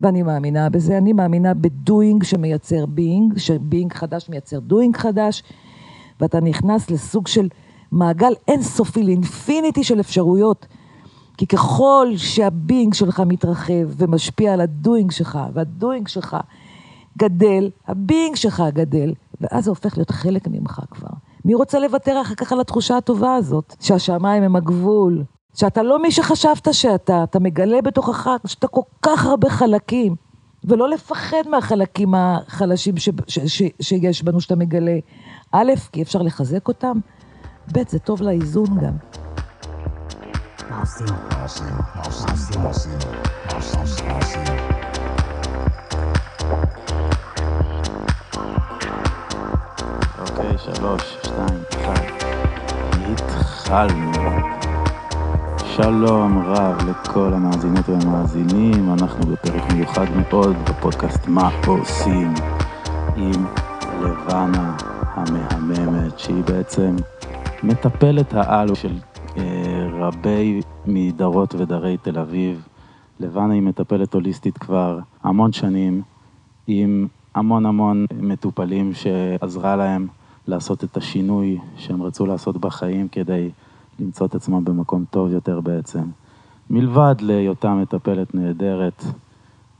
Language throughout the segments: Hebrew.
ואני מאמינה בזה, אני מאמינה בדוינג שמייצר ביינג, שביינג חדש מייצר דוינג חדש, ואתה נכנס לסוג של מעגל אינסופי, לאינפיניטי של אפשרויות, כי ככל שהביינג שלך מתרחב ומשפיע על הדוינג שלך, והדוינג שלך גדל, הביינג שלך גדל, ואז זה הופך להיות חלק ממך כבר. מי רוצה לוותר אחר כך על התחושה הטובה הזאת? שהשמיים הם הגבול, שאתה לא מי שחשבת שאתה, אתה מגלה בתוכך שאתה כל כך הרבה חלקים, ולא לפחד מהחלקים החלשים שיש בנו שאתה מגלה. א', כי אפשר לחזק אותם, ב', זה טוב לאיזון גם. אוקיי, 3, 2, 1. התחלנו. שלום רב לכל המאזינות והמאזינים, אנחנו בפרק מיוחד מאוד בפודקאסט מה עושים עם לבנה המהממת, שהיא בעצם מטפלת העל של רבי מדרות ודרי תל אביב. לבנה היא מטפלת הוליסטית כבר המון שנים, עם המון מטופלים שעזרה להם לעשות את השינוי שהם רצו לעשות בחיים כדי למצוא את עצמם במקום טוב יותר בעצם. מלבד להיותה מטפלת נהדרת,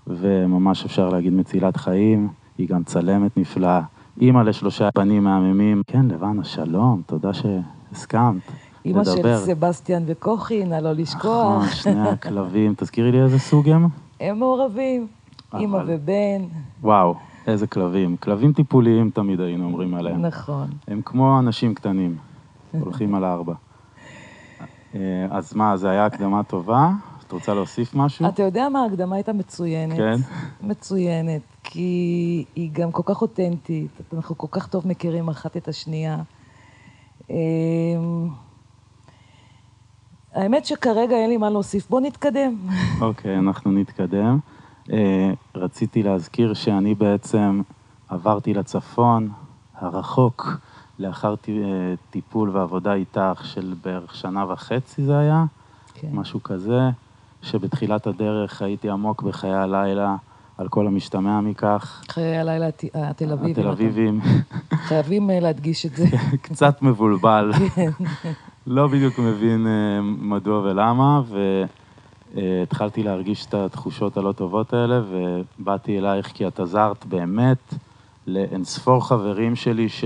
וממש אפשר להגיד מצילת חיים, היא גם צלמת נפלאה, אימא ל3 בנים מהממים. כן, לבנה, שלום, תודה שהסכמת אימא לדבר. של סבסטיאן וכוחין, לא לשכוח. אחר, שני הכלבים, תזכירי לי איזה סוג הם? הם מעורבים, אבל... אימא ובן. וואו, איזה כלבים. כלבים טיפוליים תמיד היינו אומרים עליהם. נכון. הם כמו אנשים קטנים, הולכים על 4. אז מה, זה היה הקדמה טובה? את רוצה להוסיף משהו? אתה יודע מה, ההקדמה הייתה מצוינת. כן. מצוינת, כי היא גם כל כך אותנטית, אנחנו כל כך טוב מכירים אחת את השנייה. האמת שכרגע אין לי מה להוסיף, בוא נתקדם. אוקיי, אנחנו נתקדם. רציתי להזכיר שאני בעצם עברתי לצפון הרחוק, לאחר טיפול ועבודה איתך של בערך 1.5 שנה זה היה, כן. משהו כזה, שבתחילת הדרך הייתי עמוק בחיי הלילה, על כל המשתמע מכך. חיי הלילה התל אביבים. התל אביבים. חייבים להדגיש את זה. קצת מבולבל. כן. לא בדיוק מבין מדוע ולמה, והתחלתי להרגיש את התחושות הלא טובות האלה, ובאתי אלייך כי את עזרת באמת לאינספור חברים שלי ש...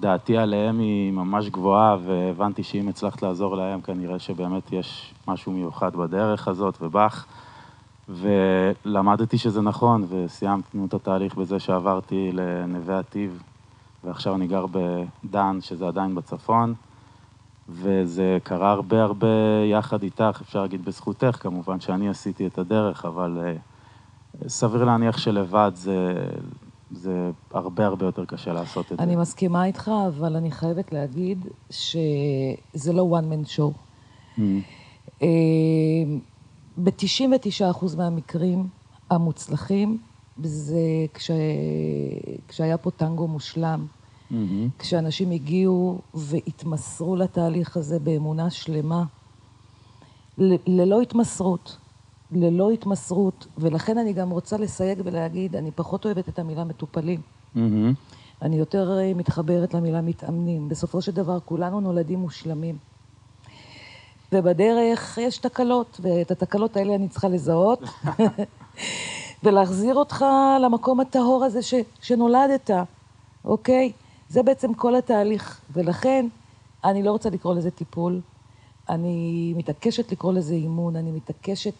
דעתי עליהם היא ממש גבוהה, והבנתי שאם הצלחת לעזור להם, כנראה שבאמת יש משהו מיוחד בדרך הזאת ובך, ולמדתי שזה נכון, וסיימנו את התהליך בזה שעברתי לנווה עתיב, ועכשיו אני גר בדן, שזה עדיין בצפון, וזה קרה הרבה יחד איתך, אפשר להגיד בזכותך, כמובן שאני עשיתי את הדרך, אבל סביר להניח שלבד זה הרבה יותר קשה לעשות את זה. אני מסכימה איתך, אבל אני חייבת להגיד שזה לא one man show. ב-99% מהמקרים המוצלחים, זה כשהיה פה טנגו מושלם, כשאנשים הגיעו והתמסרו לתהליך הזה באמונה שלמה, ללא התמסרות, ולכן אני גם רוצה לסייג ולהגיד, אני פחות אוהבת את המילה מטופלים. אני יותר מתחברת למילה מתאמנים. בסופו של דבר, כולנו נולדים מושלמים. ובדרך יש תקלות, ואת התקלות האלה אני צריכה לזהות, ולהחזיר אותך למקום הטהור הזה שנולדת, אוקיי? זה בעצם כל התהליך, ולכן אני לא רוצה לקרוא לזה טיפול, אני מתעקשת לקרוא לזה אימון, אני מתעקשת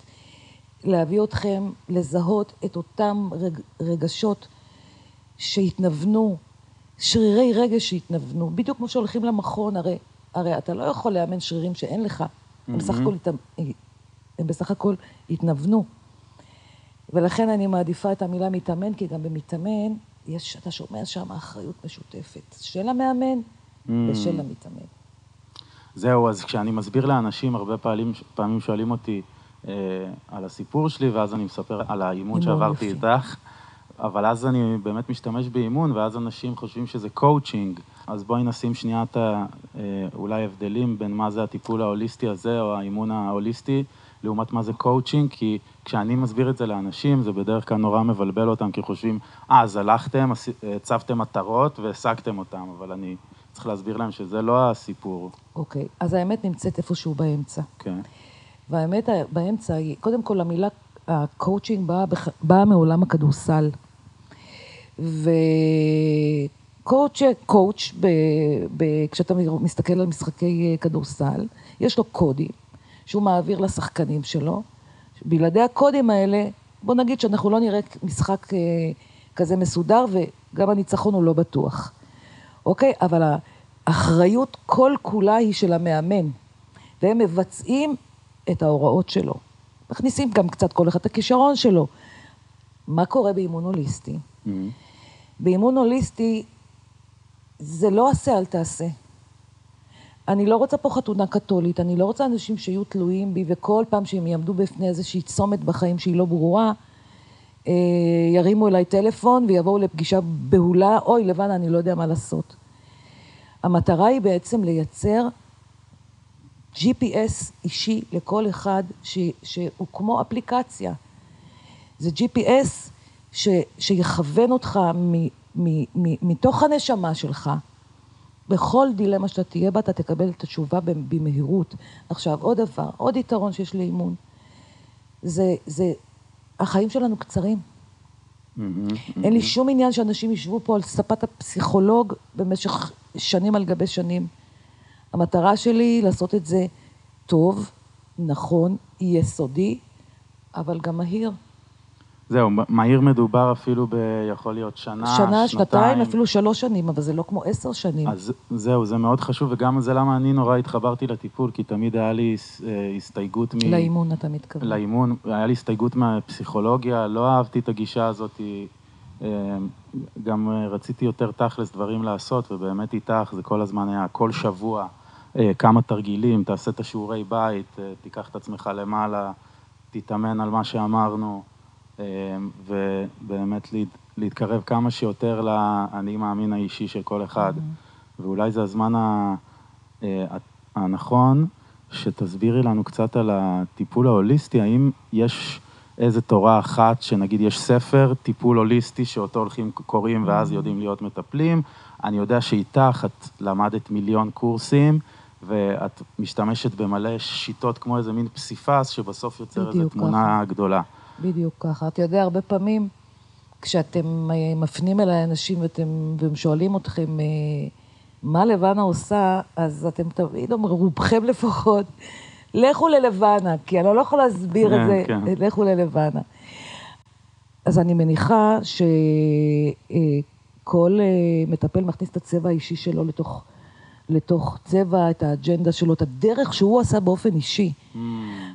להביא אתכם לזהות את אותם רגשות שהתנוונו, שרירי רגש שהתנוונו, בדיוק כמו שהולכים למכון, הרי אתה לא יכול לאמן שרירים שאין לך, הם בסך הכל התנוונו. ולכן אני מעדיפה את המילה מתאמן, כי גם במתאמן, אתה שומע שם האחריות משותפת של המאמן ושל המתאמן. זהו, אז כשאני מסביר לאנשים, הרבה פעמים שואלים אותי, על הסיפור שלי, ואז אני מספר על האימון שעברתי איתך, אבל אז אני באמת משתמש באימון, ואז אנשים חושבים שזה קואוצ'ינג, אז בואי נשים שנייה את אולי הבדלים בין מה זה הטיפול ההוליסטי הזה, או האימון ההוליסטי, לעומת מה זה קואוצ'ינג, כי כשאני מסביר את זה לאנשים, זה בדרך כלל נורא מבלבל אותם, כי חושבים, אז הלכתם, הצבתם מטרות והשגתם אותם, אבל אני צריך להסביר להם שזה לא הסיפור. אוקיי, אז האמת נמצאת איפשהו באמצע. כן. והאמת באמצע, קודם כל המילה הקואוצ'ינג באה מעולם הכדורסל, וקואוצ' כשאתה מסתכל על משחקי כדורסל, יש לו קודים שהוא מעביר לשחקנים שלו. בלעדי הקודים האלה, בוא נגיד שאנחנו לא נראה משחק כזה מסודר, וגם הניצחון הוא לא בטוח. אוקיי? אבל האחריות כל כולה היא של המאמן, והם מבצעים את ההוראות שלו. מכניסים גם קצת כל אחד את הכישרון שלו. מה קורה באימון הוליסטי? באימון הוליסטי זה לא עשה אל תעשה. אני לא רוצה פה חתונה קתולית, אני לא רוצה אנשים שיהיו תלויים בי, וכל פעם שהם יעמדו בפני איזושהי צומת בחיים שהיא לא ברורה, ירימו אליי טלפון ויבואו לפגישה בהולה, אוי לבנה, אני לא יודע מה לעשות. המטרה היא בעצם לייצר GPS אישי לכל אחד, שהוא כמו אפליקציה. זה GPS שיכוון אותך מתוך הנשמה שלך, בכל דילמה שאתה תהיה בה, אתה תקבל את התשובה במהירות. עכשיו, עוד דבר, עוד יתרון שיש לאימון, זה החיים שלנו קצרים. אין לי שום עניין שאנשים ישבו פה על ספת הפסיכולוג במשך שנים על גבי שנים. המטרה שלי היא לעשות את זה טוב, נכון, יסודי, אבל גם מהיר. זהו, מהיר מדובר אפילו ביכול להיות שנה, שנתיים, אפילו 3 שנים, אבל זה לא כמו 10 שנים. אז זהו, זה מאוד חשוב, וגם זה למה אני נורא התחברתי לטיפול, כי תמיד היה לי הסתייגות לאימון, אתה מתכוון. לאימון, היה לי הסתייגות מהפסיכולוגיה, לא אהבתי את הגישה הזאת, גם רציתי יותר תכלס דברים לעשות, ובאמת איתך, זה כל הזמן היה, כל שבוע, כמה תרגילים, תעשה את השיעורי בית, תיקח את עצמך למעלה, תתאמן על מה שאמרנו, ובאמת להתקרב כמה שיותר לאני מאמין האישי של כל אחד. ואולי זה הזמן הנכון שתסבירי לנו קצת על הטיפול ההוליסטי. האם יש איזו תורה אחת, שנגיד יש ספר טיפול הוליסטי שאותו הולכים קוראים ואז יודעים להיות מטפלים? אני יודע שאיתך את למדת מיליון קורסים ואת משתמשת במלא שיטות כמו איזה מין פסיפס שבסוף יוצר איזו תמונה גדולה. בדיוק ככה. אתה יודע, הרבה פעמים כשאתם מפנים אל האנשים והם שואלים אתכם מה לבנה עושה, אז אתם תמיד אומרים, רובכם לפחות, לכו ללבנה, כי אני לא יכול להסביר את זה, לכו ללבנה. אז אני מניחה שכל מטפל מכניס את הצבע האישי שלו לתוך צבע, את האג'נדה שלו, את הדרך שהוא עשה באופן אישי.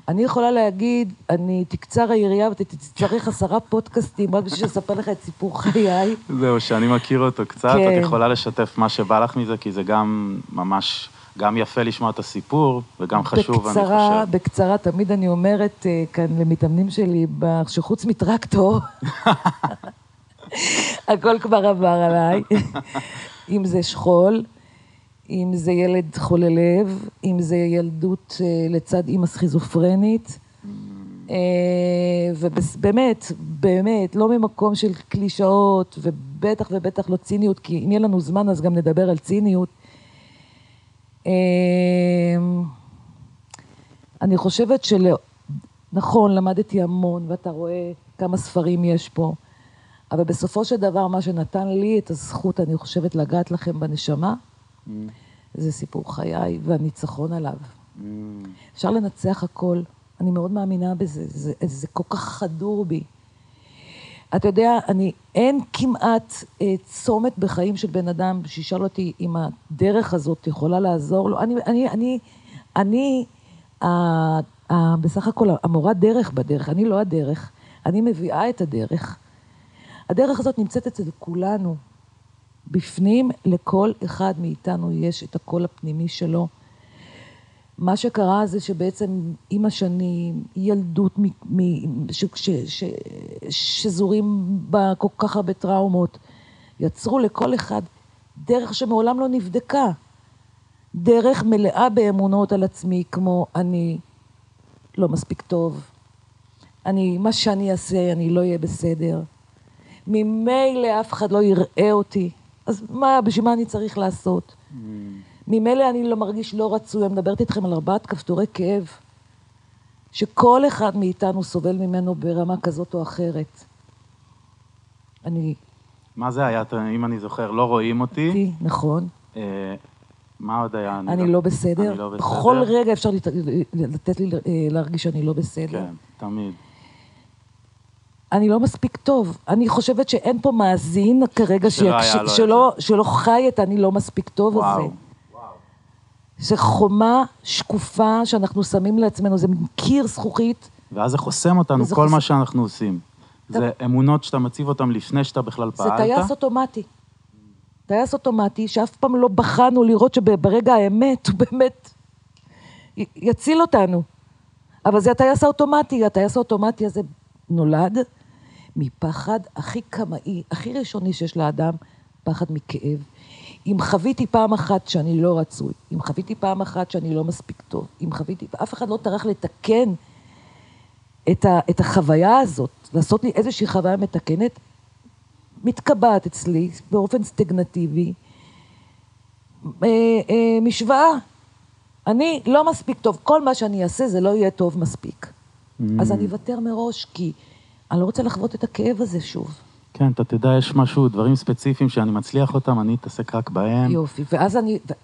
אני יכולה להגיד, אני תקצר העירייה ותצטרך 10 פודקאסטים, רק בשביל לספר לך את סיפור חיי. זהו, שאני מכיר אותו קצת, את יכולה לשתף מה שבא לך מזה, כי זה גם ממש, גם יפה לשמוע את הסיפור, וגם חשוב, אני חושב. בקצרה, תמיד אני אומרת כאן למתאמנים שלי, שחוץ מטרקטור, הכל כבר עבר עליי, אם זה שכול, אם זה ילד חולה לב, אם זה ילדות לצד אימא סכיזופרנית, ובאמת, באמת, לא ממקום של קלישאות, ובטח ובטח לא ציניות, כי אם יהיה לנו זמן אז גם נדבר על ציניות. אני חושבת נכון, למדתי המון, ואתה רואה כמה ספרים יש פה, אבל בסופו של דבר מה שנתן לי את הזכות, אני חושבת לגעת לכם בנשמה, זה סיפור חיי והניצחון עליו. אפשר לנצח הכל, אני מאוד מאמינה בזה, זה כל כך חדור בי. אתה יודע, אין כמעט צומת בחיים של בן אדם שישאל אותי אם הדרך הזאת יכולה לעזור לו. אני בסך הכל המורה דרך בדרך, אני לא הדרך, אני מביאה את הדרך. הדרך הזאת נמצאת אצל כולנו. בפנים, לכל אחד מאיתנו יש את הקול הפנימי שלו. מה שקרה זה שבעצם עם השנים, ילדות שזורים בה כל כך הרבה טראומות, יצרו לכל אחד דרך שמעולם לא נבדקה. דרך מלאה באמונות על עצמי, כמו אני לא מספיק טוב. מה שאני אעשה, אני לא אהיה בסדר. ממילא אף אחד לא יראה אותי. אז מה, בשביל מה אני צריך לעשות? ממילא אני לא מרגיש לא רצוי. אני מדברת איתכם על 4 כפתורי כאב, שכל אחד מאיתנו סובל ממנו ברמה כזאת או אחרת. מה זה היה, אם אני זוכר, לא רואים אותי? נכון. מה עוד היה? אני לא בסדר. בכל רגע אפשר לתת לי להרגיש שאני לא בסדר. כן, תמיד. אני לא מספיק טוב. אני חושבת שאין פה מאזין כרגע שלא חי את אני לא מספיק טוב הזה. זה חומה שקופה שאנחנו שמים לעצמנו, זה קיר זכוכית. ואז זה חוסם אותנו כל מה שאנחנו עושים. זה אמונות שאתה מציב אותן לפני שאתה בכלל פעלת. זה טייס אוטומטי. טייס אוטומטי שאף פעם לא בחנו לראות שברגע האמת הוא באמת יציל אותנו. אבל זה הטייס האוטומטי. הטייס האוטומטי הזה נולד מפחד הכי קמאי, הכי ראשוני שיש לאדם, פחד מכאב. אם חוויתי פעם אחת שאני לא רצוי, אם חוויתי פעם אחת שאני לא מספיק טוב, אם חוויתי, אף אחד לא טרח לתקן את החוויה הזאת, לעשות לי איזושהי חוויה מתקנת, מתקבעת אצלי באופן סטגנטיבי, משוואה. אני לא מספיק טוב, כל מה שאני אעשה זה לא יהיה טוב מספיק. אז אני אוותר מראש, כי אני לא רוצה לחוות את הכאב הזה שוב. כן, אתה תדע, יש משהו, דברים ספציפיים שאני מצליח אותם, אני אתעסק רק בהם. יופי,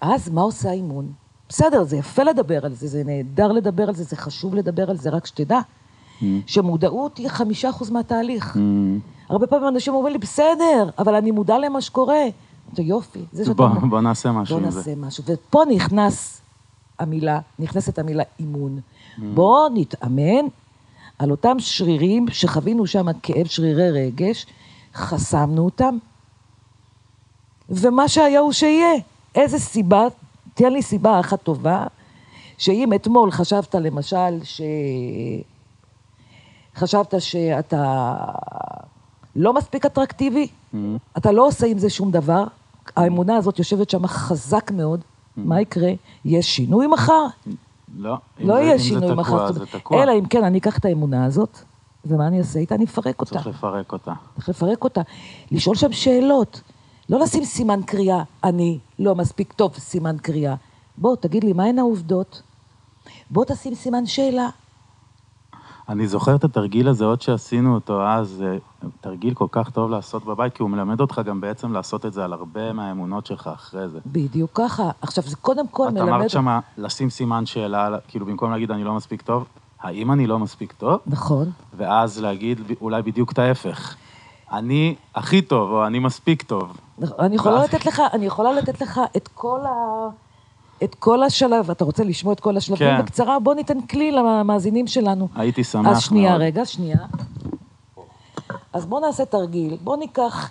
ואז מה עושה האימון? בסדר, זה יפה לדבר על זה, זה נהדר לדבר על זה, זה חשוב לדבר על זה, רק שתדע, שמודעות היא 5% מהתהליך. הרבה פעמים אנשים אומרים לי, בסדר, אבל אני מודע למה שקורה. אתה יופי. בוא נעשה משהו. בוא נעשה משהו. ופה נכנסת המילה אימון. בוא נתאמן על אותם שרירים שחווינו שם כאב, שרירי רגש, חסמנו אותם. ומה שהיה הוא שיהיה. איזה סיבה, תהיה לי סיבה אחת טובה, שאם אתמול חשבת למשל חשבת שאתה לא מספיק אטרקטיבי, אתה לא עושה עם זה שום דבר, האמונה הזאת יושבת שם חזק מאוד, מה יקרה? יש שינוי מחר? לא. לא יהיה שינוי מחר. אלא אם כן, אני אקח את האמונה הזאת, ומה אני אעשה איתה? אני אפרק אותה. צריך לפרק אותה. לשאול שם שאלות. לא לשים סימן קריאה, אני לא מספיק טוב סימן קריאה. בוא, תגיד לי, מהן העובדות? בוא תשים סימן שאלה. אני זוכר את התרגיל הזה עוד שעשינו אותו אז, תרגיל כל כך טוב לעשות בבית, כי הוא מלמד אותך גם בעצם לעשות את זה על הרבה מהאמונות שלך אחרי זה. בדיוק ככה. עכשיו, זה קודם כל מלמד... את אמרת שמה, לשים סימן שאלה, כאילו במקום להגיד אני לא מספיק טוב, האם אני לא מספיק טוב? נכון. ואז להגיד אולי בדיוק את ההפך. אני הכי טוב, או אני מספיק טוב. אני יכולה לתת לך את כל ה... את כל השלב, אתה רוצה לשמוע את כל השלבים כן. בקצרה, בוא ניתן כלי למאזינים שלנו. הייתי שמח. אז שנייה, מאוד. רגע, שנייה. אז בוא נעשה תרגיל, בוא ניקח,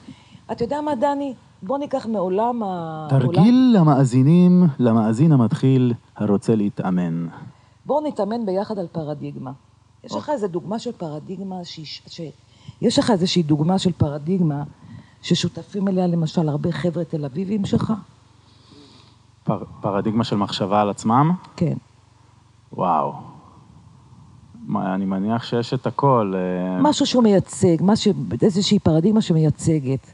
אתה יודע מה דני? בוא ניקח מעולם תרגיל למאזינים, למאזין המתחיל הרוצה להתאמן. בוא נתאמן ביחד על פרדיגמה. יש לך איזו דוגמה של פרדיגמה, יש לך איזושהי דוגמה של פרדיגמה, ששותפים אליה למשל הרבה חבר'ה תל אביבים שלך? פרדיגמה של מחשבה על עצמם? כן. וואו. אני מניח שיש את הכל. משהו שהוא מייצג, איזושהי פרדיגמה שמייצגת.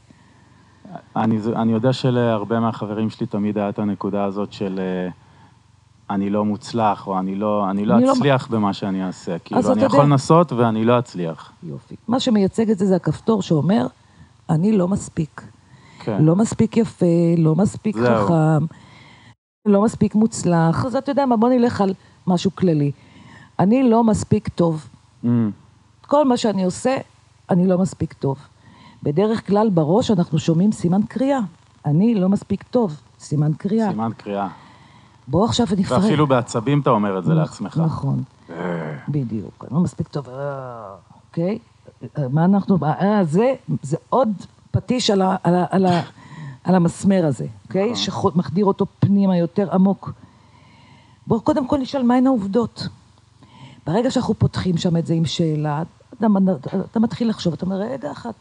אני יודע שלהרבה מהחברים שלי תמיד היה את הנקודה הזאת של אני לא מוצלח, או אני לא אצליח במה שאני אעשה. כאילו, אני יכול לנסות ואני לא אצליח. יופי. מה שמייצג את זה זה הכפתור שאומר, אני לא מספיק. לא מספיק יפה, לא מספיק חכם. לא מספיק מוצלח, אז אתה יודע מה, בוא נלך על משהו כללי. אני לא מספיק טוב. כל מה שאני עושה, אני לא מספיק טוב. בדרך כלל בראש אנחנו שומעים סימן קריאה. אני לא מספיק טוב, סימן קריאה. סימן קריאה. בוא עכשיו ונפרק. ואפילו בעצבים אתה אומר את זה לעצמך. נכון, בדיוק. אני לא מספיק טוב, אוקיי? מה אנחנו, זה עוד פטיש על המסמר הזה, אוקיי? שמחדיר אותו פנימה יותר עמוק. בואו קודם כל נשאל מהן העובדות. ברגע שאנחנו פותחים שם את זה עם שאלה, אתה מתחיל לחשוב, אתה אומר, רגע אחת,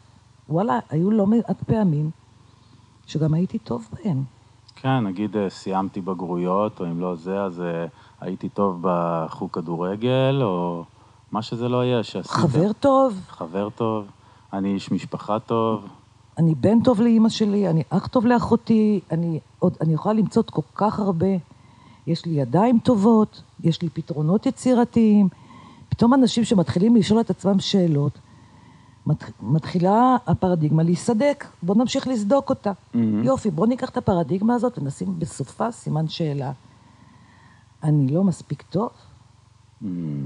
וואלה, היו לא מעט פעמים שגם הייתי טוב בהן. כן, נגיד סיימתי בגרויות, או אם לא זה, אז הייתי טוב בחוג כדורגל, או מה שזה לא היה שעשיתי. חבר טוב. חבר טוב, אני איש משפחה טוב. אני בן טוב לאמא שלי, אני אח טוב לאחותי, אני יכולה למצוא כל כך הרבה. יש לי ידיים טובות, יש לי פתרונות יצירתיים. פתאום אנשים שמתחילים לשאול את עצמם שאלות, מתחילה הפרדיגמה להיסדק, בוא נמשיך לסדוק אותה. יופי, בוא ניקח את הפרדיגמה הזאת ונשים בסופה סימן שאלה. אני לא מספיק טוב?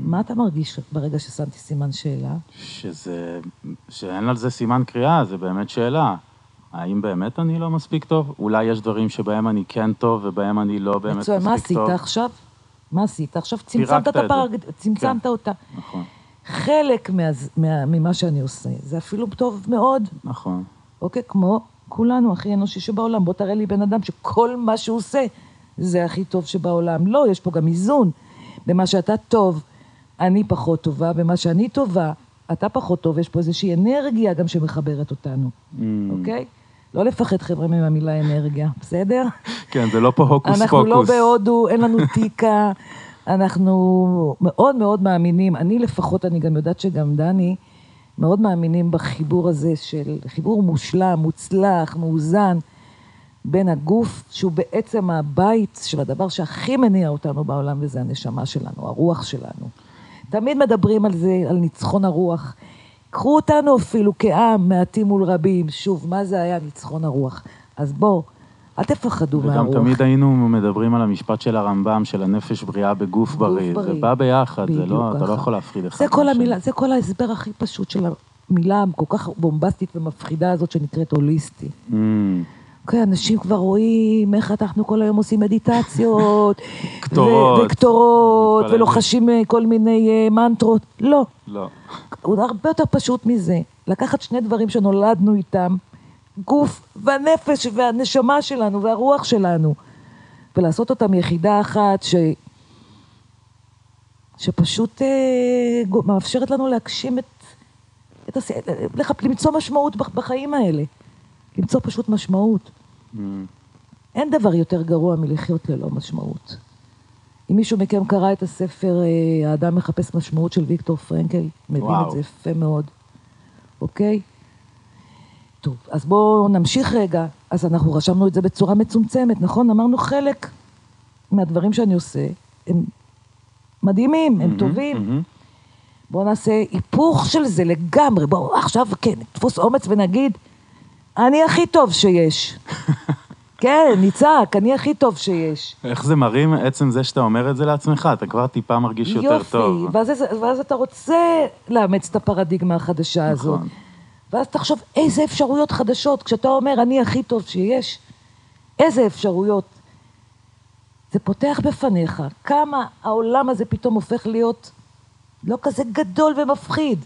מה אתה מרגיש ברגע ששמתי סימן שאלה? שאין על זה סימן קריאה, זה באמת שאלה. האם באמת אני לא מספיק טוב? אולי יש דברים שבהם אני כן טוב ובהם אני לא באמת מספיק טוב. מה עשית עכשיו? מה עשית? עכשיו צמצמת אותה. נכון. חלק ממה שאני עושה, זה אפילו טוב מאוד. נכון. אוקיי, כמו כולנו, הכי אנושי שבעולם. בוא תראה לי בן אדם שכל מה שהוא עושה, זה הכי טוב שבעולם. לא, יש פה גם איזון. במה שאתה טוב, אני פחות טובה, במה שאני טובה, אתה פחות טוב, יש פה איזושהי אנרגיה גם שמחברת אותנו, אוקיי? לא לפחד חבר'ה מהמילה אנרגיה, בסדר? כן, זה לא פה הוקוס פוקוס. אנחנו לא בהודו, אין לנו תיקה, אנחנו מאוד מאוד מאמינים, אני לפחות, אני גם יודעת שגם דני, מאוד מאמינים בחיבור הזה של חיבור מושלם, מוצלח, מאוזן, בין הגוף שהוא בעצם הבית של הדבר שהכי מניע אותנו בעולם, וזה הנשמה שלנו, הרוח שלנו. תמיד מדברים על זה, על ניצחון הרוח. קחו אותנו אפילו כעם, מעטים מול רבים. שוב, מה זה היה ניצחון הרוח? אז בוא, אל תפחדו מהרוח. וגם תמיד היינו מדברים על המשפט של הרמב"ם, של הנפש בריאה בגוף בריא. זה בא ביחד, זה לא, אתה לא יכול להפריד אחד. זה כל ההסבר הכי פשוט של המילה כל כך בומבסטית ומפחידה הזאת שנקראת הוליסטי. אוקיי, אנשים כבר רואים איך אנחנו כל היום עושים מדיטציות, וקטורות, ולוחשים כל מיני מנטרות. לא. לא. הוא הרבה יותר פשוט מזה. לקחת שני דברים שנולדנו איתם, גוף והנפש והנשמה שלנו והרוח שלנו, ולעשות אותם יחידה אחת שפשוט מאפשרת לנו להגשים את למצוא משמעות בחיים האלה. למצוא פשוט משמעות. אין דבר יותר גרוע מלחיות ללא משמעות. אם מישהו מכם קרא את הספר האדם מחפש משמעות של ויקטור פרנקל, מבין את זה יפה מאוד. אוקיי? טוב, אז בואו נמשיך רגע. אז אנחנו רשמנו את זה בצורה מצומצמת, נכון? אמרנו חלק מהדברים שאני עושה, הם מדהימים, הם טובים. בואו נעשה היפוך של זה לגמרי. בואו עכשיו, כן, תפוס אומץ ונגיד, אני הכי טוב שיש. כן, ניצק, אני הכי טוב שיש. איך זה מרים? עצם זה שאתה אומר את זה לעצמך, אתה כבר טיפה מרגיש יותר טוב. יופי, ואז אתה רוצה לאמץ את הפרדיגמה החדשה הזאת. ואז תחשוב איזה אפשרויות חדשות, כשאתה אומר אני הכי טוב שיש, איזה אפשרויות. זה פותח בפניך, כמה העולם הזה פתאום הופך להיות לא כזה גדול ומפחיד.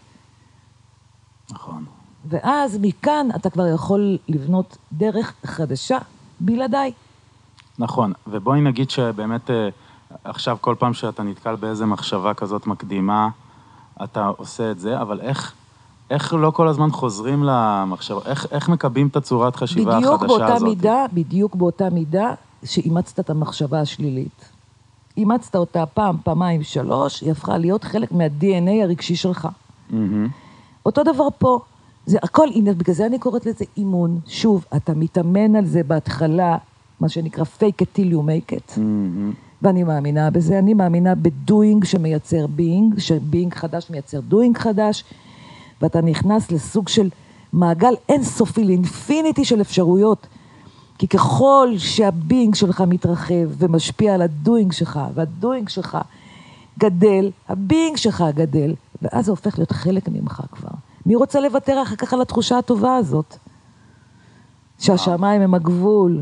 נכון. ואז מכאן אתה כבר יכול לבנות דרך חדשה בלעדיי. נכון, ובואי נגיד שבאמת עכשיו כל פעם שאתה נתקל באיזה מחשבה כזאת מקדימה, אתה עושה את זה, אבל איך לא כל הזמן חוזרים למחשבה? איך מקבלים את הצורת חשיבה החדשה הזאת? בדיוק באותה מידה שאימצת את המחשבה השלילית. אימצת אותה פעם, פעמיים, שלוש, היא הפכה להיות חלק מה-DNA הרגשי שלך. אותו דבר פה. זה הכל, בגלל זה אני קוראת לזה אימון. שוב, אתה מתאמן על זה בהתחלה, מה שנקרא fake it till you make it. ואני מאמינה בזה, אני מאמינה ב-doing שמייצר being, ש-being חדש מייצר doing חדש, ואתה נכנס לסוג של מעגל אינסופי, לאינפיניטי של אפשרויות, כי ככל שה-being שלך מתרחב ומשפיע על ה-doing שלך, וה-doing שלך גדל, ה-being שלך גדל, ואז זה הופך להיות חלק ממך כבר. מי רוצה לוותר אחר כך על התחושה הטובה הזאת? שהשמיים הם הגבול.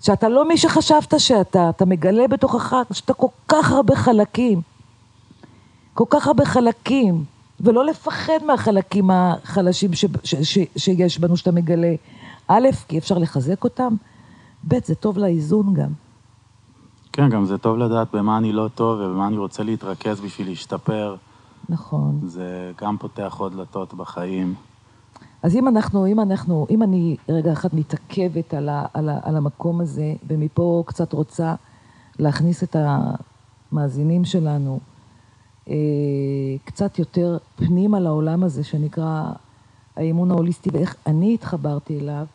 שאתה לא מי שחשבת שאתה, אתה מגלה בתוכך, שאתה כל כך הרבה חלקים. כל כך הרבה חלקים. ולא לפחד מהחלקים החלשים שיש בנו שאתה מגלה. א', כי אפשר לחזק אותם. ב', זה טוב לאיזון גם. כן, גם זה טוב לדעת במה אני לא טוב, ובמה אני רוצה להתרכז בשביל להשתפר. נכון. זה גם פותח עוד דלתות בחיים. אז אם אני רגע אחת מתעכבת על המקום הזה, ומפה קצת רוצה להכניס את המאזינים שלנו, קצת יותר פנים על העולם הזה שנקרא האימון ההוליסטי ואיך אני התחברתי אליו.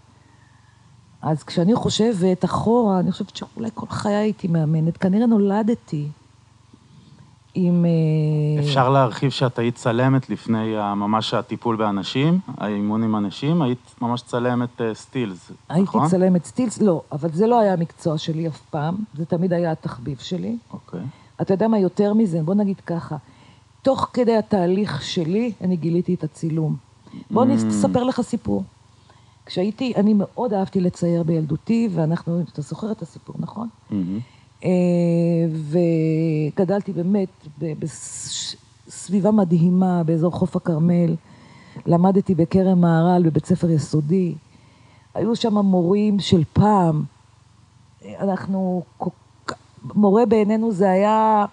אז כשאני חושבת אחורה, אני חושבת שאולי כל חיי הייתי מאמנת, כנראה נולדתי עם... אפשר להרחיב שאת היית צלמת לפני ממש הטיפול באנשים, האימון עם אנשים, היית ממש צלמת סטילס, נכון? הייתי צלמת סטילס, לא, אבל זה לא היה המקצוע שלי אף פעם, זה תמיד היה התחביב שלי. אוקיי. אתה יודע מה יותר מזה? בוא נגיד ככה, תוך כדי התהליך שלי, אני גיליתי את הצילום. בוא נספר לך סיפור. כשהייתי, אני מאוד אהבתי לצייר בילדותי, ואנחנו, אתה זוכר את הסיפור, נכון? וגדלתי באמת בסביבה מדהימה, באזור חוף הכרמל, למדתי בקרם מערל, בבית ספר יסודי, היו שם מורים של פעם, אנחנו, מורה בעינינו זה היה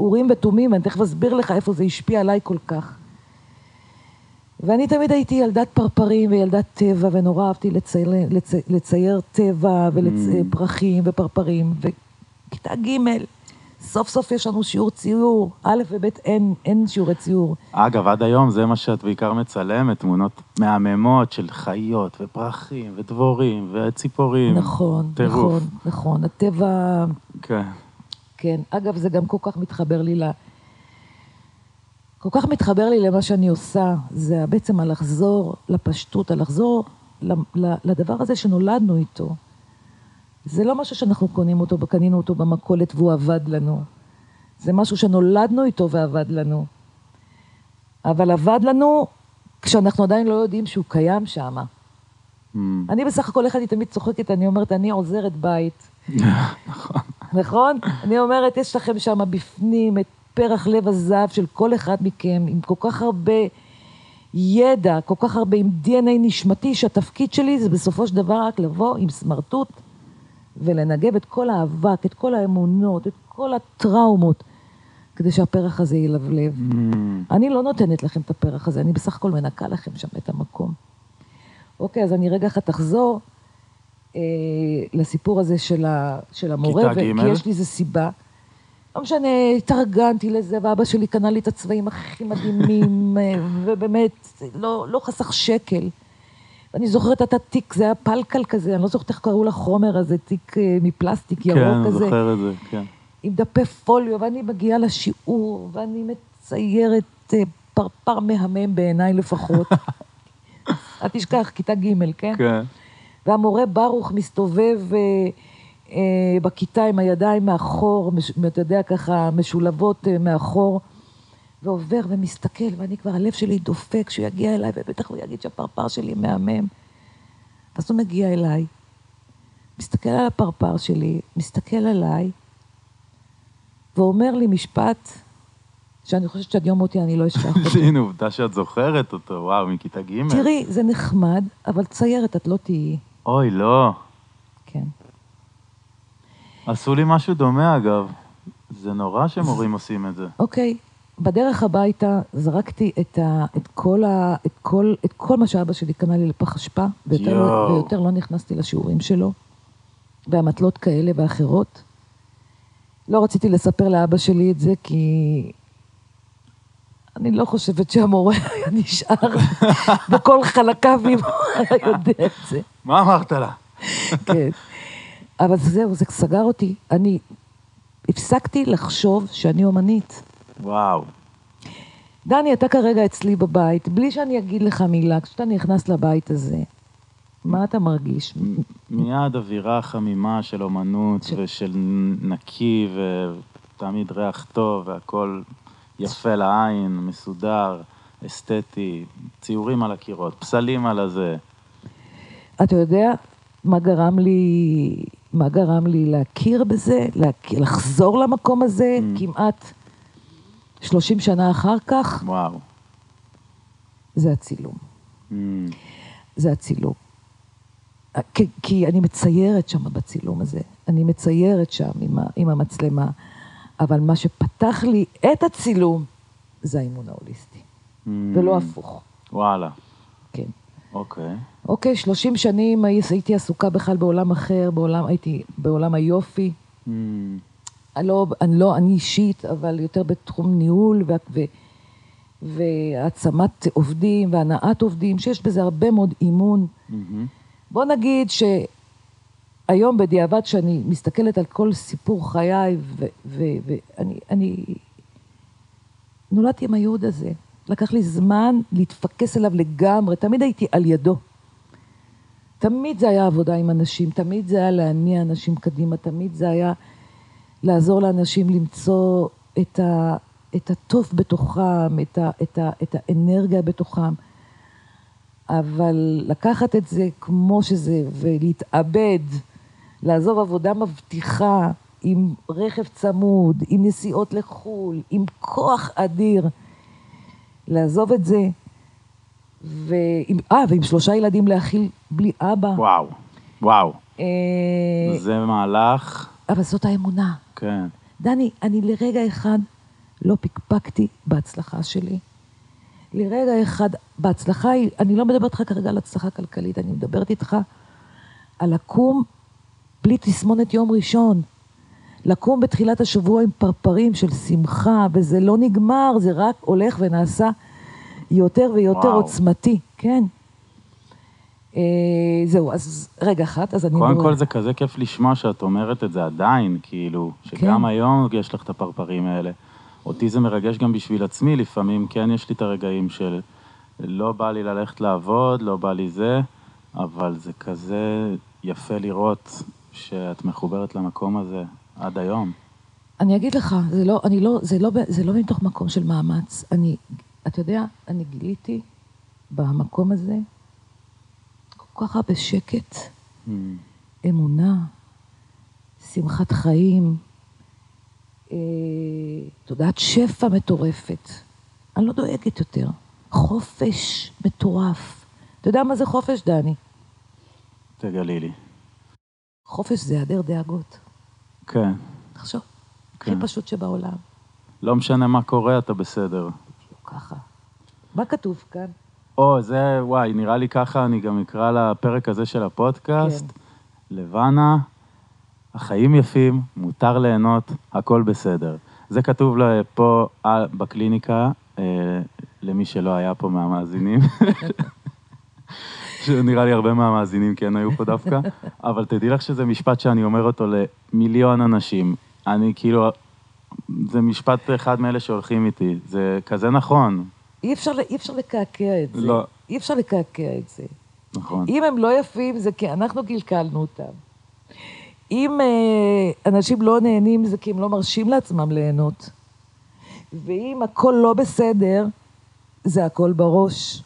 אורים ותומים, אני תכף אסביר לך איפה זה השפיע עליי כל כך. ואני תמיד הייתי ילדת פרפרים וילדת טבע, ונורא אהבתי לצייר טבע ולפרחים ופרפרים, וכיתה ג' סוף סוף יש לנו שיעור ציור, א' וב' אין שיעורי ציור. אגב, עד היום זה מה שאת בעיקר מצלמת, תמונות מהממות של חיות ופרחים ודבורים וציפורים. נכון, טירוף. נכון, נכון, הטבע... כן. כן, אגב, זה גם כל כך מתחבר לי ל... כל כך מתחבר לי למה שאני עושה, זה בעצם הלחזור לפשטות, הלחזור לדבר הזה שנולדנו איתו. זה לא משהו שאנחנו קנינו אותו במכולת והוא עבד לנו. זה משהו שנולדנו איתו ועבד לנו. אבל עבד לנו כשאנחנו עדיין לא יודעים שהוא קיים שם. אני בסך הכל אחד היא תמיד צוחקת, אני אומרת, אני עוזרת בית. נכון. נכון? אני אומרת, יש לכם שם בפנים את פרח לב הזהב של כל אחד מכם, עם כל כך הרבה ידע, כל כך הרבה עם DNA נשמתי, שהתפקיד שלי זה בסופו של דבר רק לבוא עם סמרטוט, ולנגב את כל האבק, את כל האמונות, את כל הטראומות, כדי שהפרח הזה ילבלב. אני לא נותנת לכם את הפרח הזה, אני בסך הכל מנקה לכם שם את המקום. אוקיי, אז אני רגע אחת אחזור לסיפור הזה של המורה, כי יש לי איזו סיבה. לא משנה, התארגנתי לזה, ואבא שלי קנה לי את הצבעים הכי מדהימים, ובאמת, לא חסך שקל. אני זוכרת את התיק, זה היה פלקל כזה, אני לא זוכרת איך קראו לחומר הזה, תיק מפלסטיק ירוק כזה. כן, אני זוכר את זה, כן. עם דפי פוליו, ואני מגיעה לשיעור, ואני מציירת פרפר מהמם בעיניי לפחות. אל תשכח, כיתה ג', כן? כן. והמורה ברוך מסתובב... בכיתה עם הידיים מאחור, אתה יודע ככה, משולבות מאחור, ועובר ומסתכל, ואני כבר, הלב שלי דופק, שהוא יגיע אליי, ובטח הוא יגיד שהפרפר שלי מהמם. אז הוא מגיע אליי, מסתכל על הפרפר שלי, מסתכל עליי, ואומר לי משפט, שאני חושבת שעד יום אותי אני לא אשכח אותו. הנה, עובדה שאת זוכרת אותו, וואו, מכיתה ג'. תראי, זה נחמד, אבל ציירת, את לא תהיי. אוי, לא. כן. עשו לי משהו דומה, אגב. זה נורא שמורים עושים את זה. אוקיי. בדרך הביתה זרקתי את כל מה שאבא שלי קנה לי לפח אשפה, ויותר לא נכנסתי לשיעורים שלו, והמטלות כאלה ואחרות. לא רציתי לספר לאבא שלי את זה, כי אני לא חושבת שהמורה היה נשאר בכל חלקיו, אם הוא היה יודע את זה. מה אמרת לה? כן. אבל זהו, זה סגר אותי. אני הפסקתי לחשוב שאני אומנית. וואו. דני, אתה כרגע אצלי בבית, בלי שאני אגיד לך מילה, כשאתה נכנס לבית הזה, מה אתה מרגיש? מיד אווירה חמימה של אומנות ושל נקי, ותמיד ריח טוב, והכל יפה לעין, מסודר, אסתטי, ציורים על הקירות, פסלים על הזה. אתה יודע... מה גרם לי להכיר בזה, לחזור למקום הזה, כמעט 30 שנה אחר כך. וואו. זה הצילום. זה הצילום. כי אני מציירת שם בצילום הזה. אני מציירת שם עם המצלמה. אבל מה שפתח לי את הצילום, זה האימון ההוליסטי. ולא הפוך. וואלה. כן. אוקיי. אוקיי, 30 שנים הייתי עסוקה בכלל בעולם אחר, הייתי בעולם היופי, אני אישית, אבל יותר בתחום ניהול והעצמת עובדים והנעת עובדים, שיש בזה הרבה מאוד אימון. בוא נגיד שהיום בדיעבד שאני מסתכלת על כל סיפור חיי, ואני נולדתי עם הייעוד הזה. לקח לי זמן להתפקס אליו לגמרי, תמיד הייתי על ידו. תמיד זה היה עבודה עם אנשים, תמיד זה היה להניע אנשים קדימה, תמיד זה היה לעזור לאנשים למצוא את הטוב בתוכם, את האנרגיה בתוכם. אבל לקחת את זה כמו שזה, ולהתאבד, לעזוב עבודה מבטיחה, עם רכב צמוד, עם נסיעות לחול, עם כוח אדיר, לעזוב את זה, ועם 3 ילדים להכיל בלי אבא. וואו, וואו. זה מהלך. אבל זאת האמונה. כן. דני, אני לרגע אחד לא פקפקתי בהצלחה שלי. לרגע אחד, בהצלחה, אני לא מדברת לך כרגע על הצלחה כלכלית, אני מדברת איתך על לקום בלי תסמונת יום ראשון. לקום בתחילת השבוע עם פרפרים של שמחה, וזה לא נגמר, זה רק הולך ונעשה יותר ויותר עוצמתי. כן. זהו, אז רגע אחת, אז אני... קודם כל זה כזה כיף לשמוע שאת אומרת את זה עדיין, כאילו, שגם היום יש לך את הפרפרים האלה. אותי זה מרגש גם בשביל עצמי, לפעמים כן יש לי את הרגעים של לא בא לי ללכת לעבוד, לא בא לי זה, אבל זה כזה יפה לראות שאת מחוברת למקום הזה עד היום. אני אגיד לך, זה לא מתוך מקום של מאמץ. אתה יודע, אני גיליתי במקום הזה כל כך הרבה שקט, אמונה, שמחת חיים, תודעת שפע מטורפת. אני לא דואגת יותר. חופש מטורף. אתה יודע מה זה חופש, דני? תגלי לי. חופש זה היעדר דאגות. כן. תחשוב, הכי פשוט שבעולם. לא משנה מה קורה, אתה בסדר. ככה. מה כתוב כאן? זה, וואי, נראה לי ככה, אני גם אקרא לפרק הזה של הפודקאסט. כן. לבנה, החיים יפים, מותר ליהנות, הכל בסדר. זה כתוב פה בקליניקה, למי שלא היה פה מהמאזינים. שנראה לי הרבה מהמאזינים, כן, היו פה דווקא. אבל תדעי לך שזה משפט שאני אומר אותו למיליון אנשים. אני כאילו, זה משפט אחד מאלה שהולכים איתי. זה כזה נכון. אי אפשר לקעקע את זה. לא. אי אפשר לקעקע את זה. נכון. אם הם לא יפים, זה כי אנחנו גלקלנו אותם. אם אנשים לא נהנים, זה כי הם לא מרשים לעצמם ליהנות. ואם הכל לא בסדר, זה הכל בראש.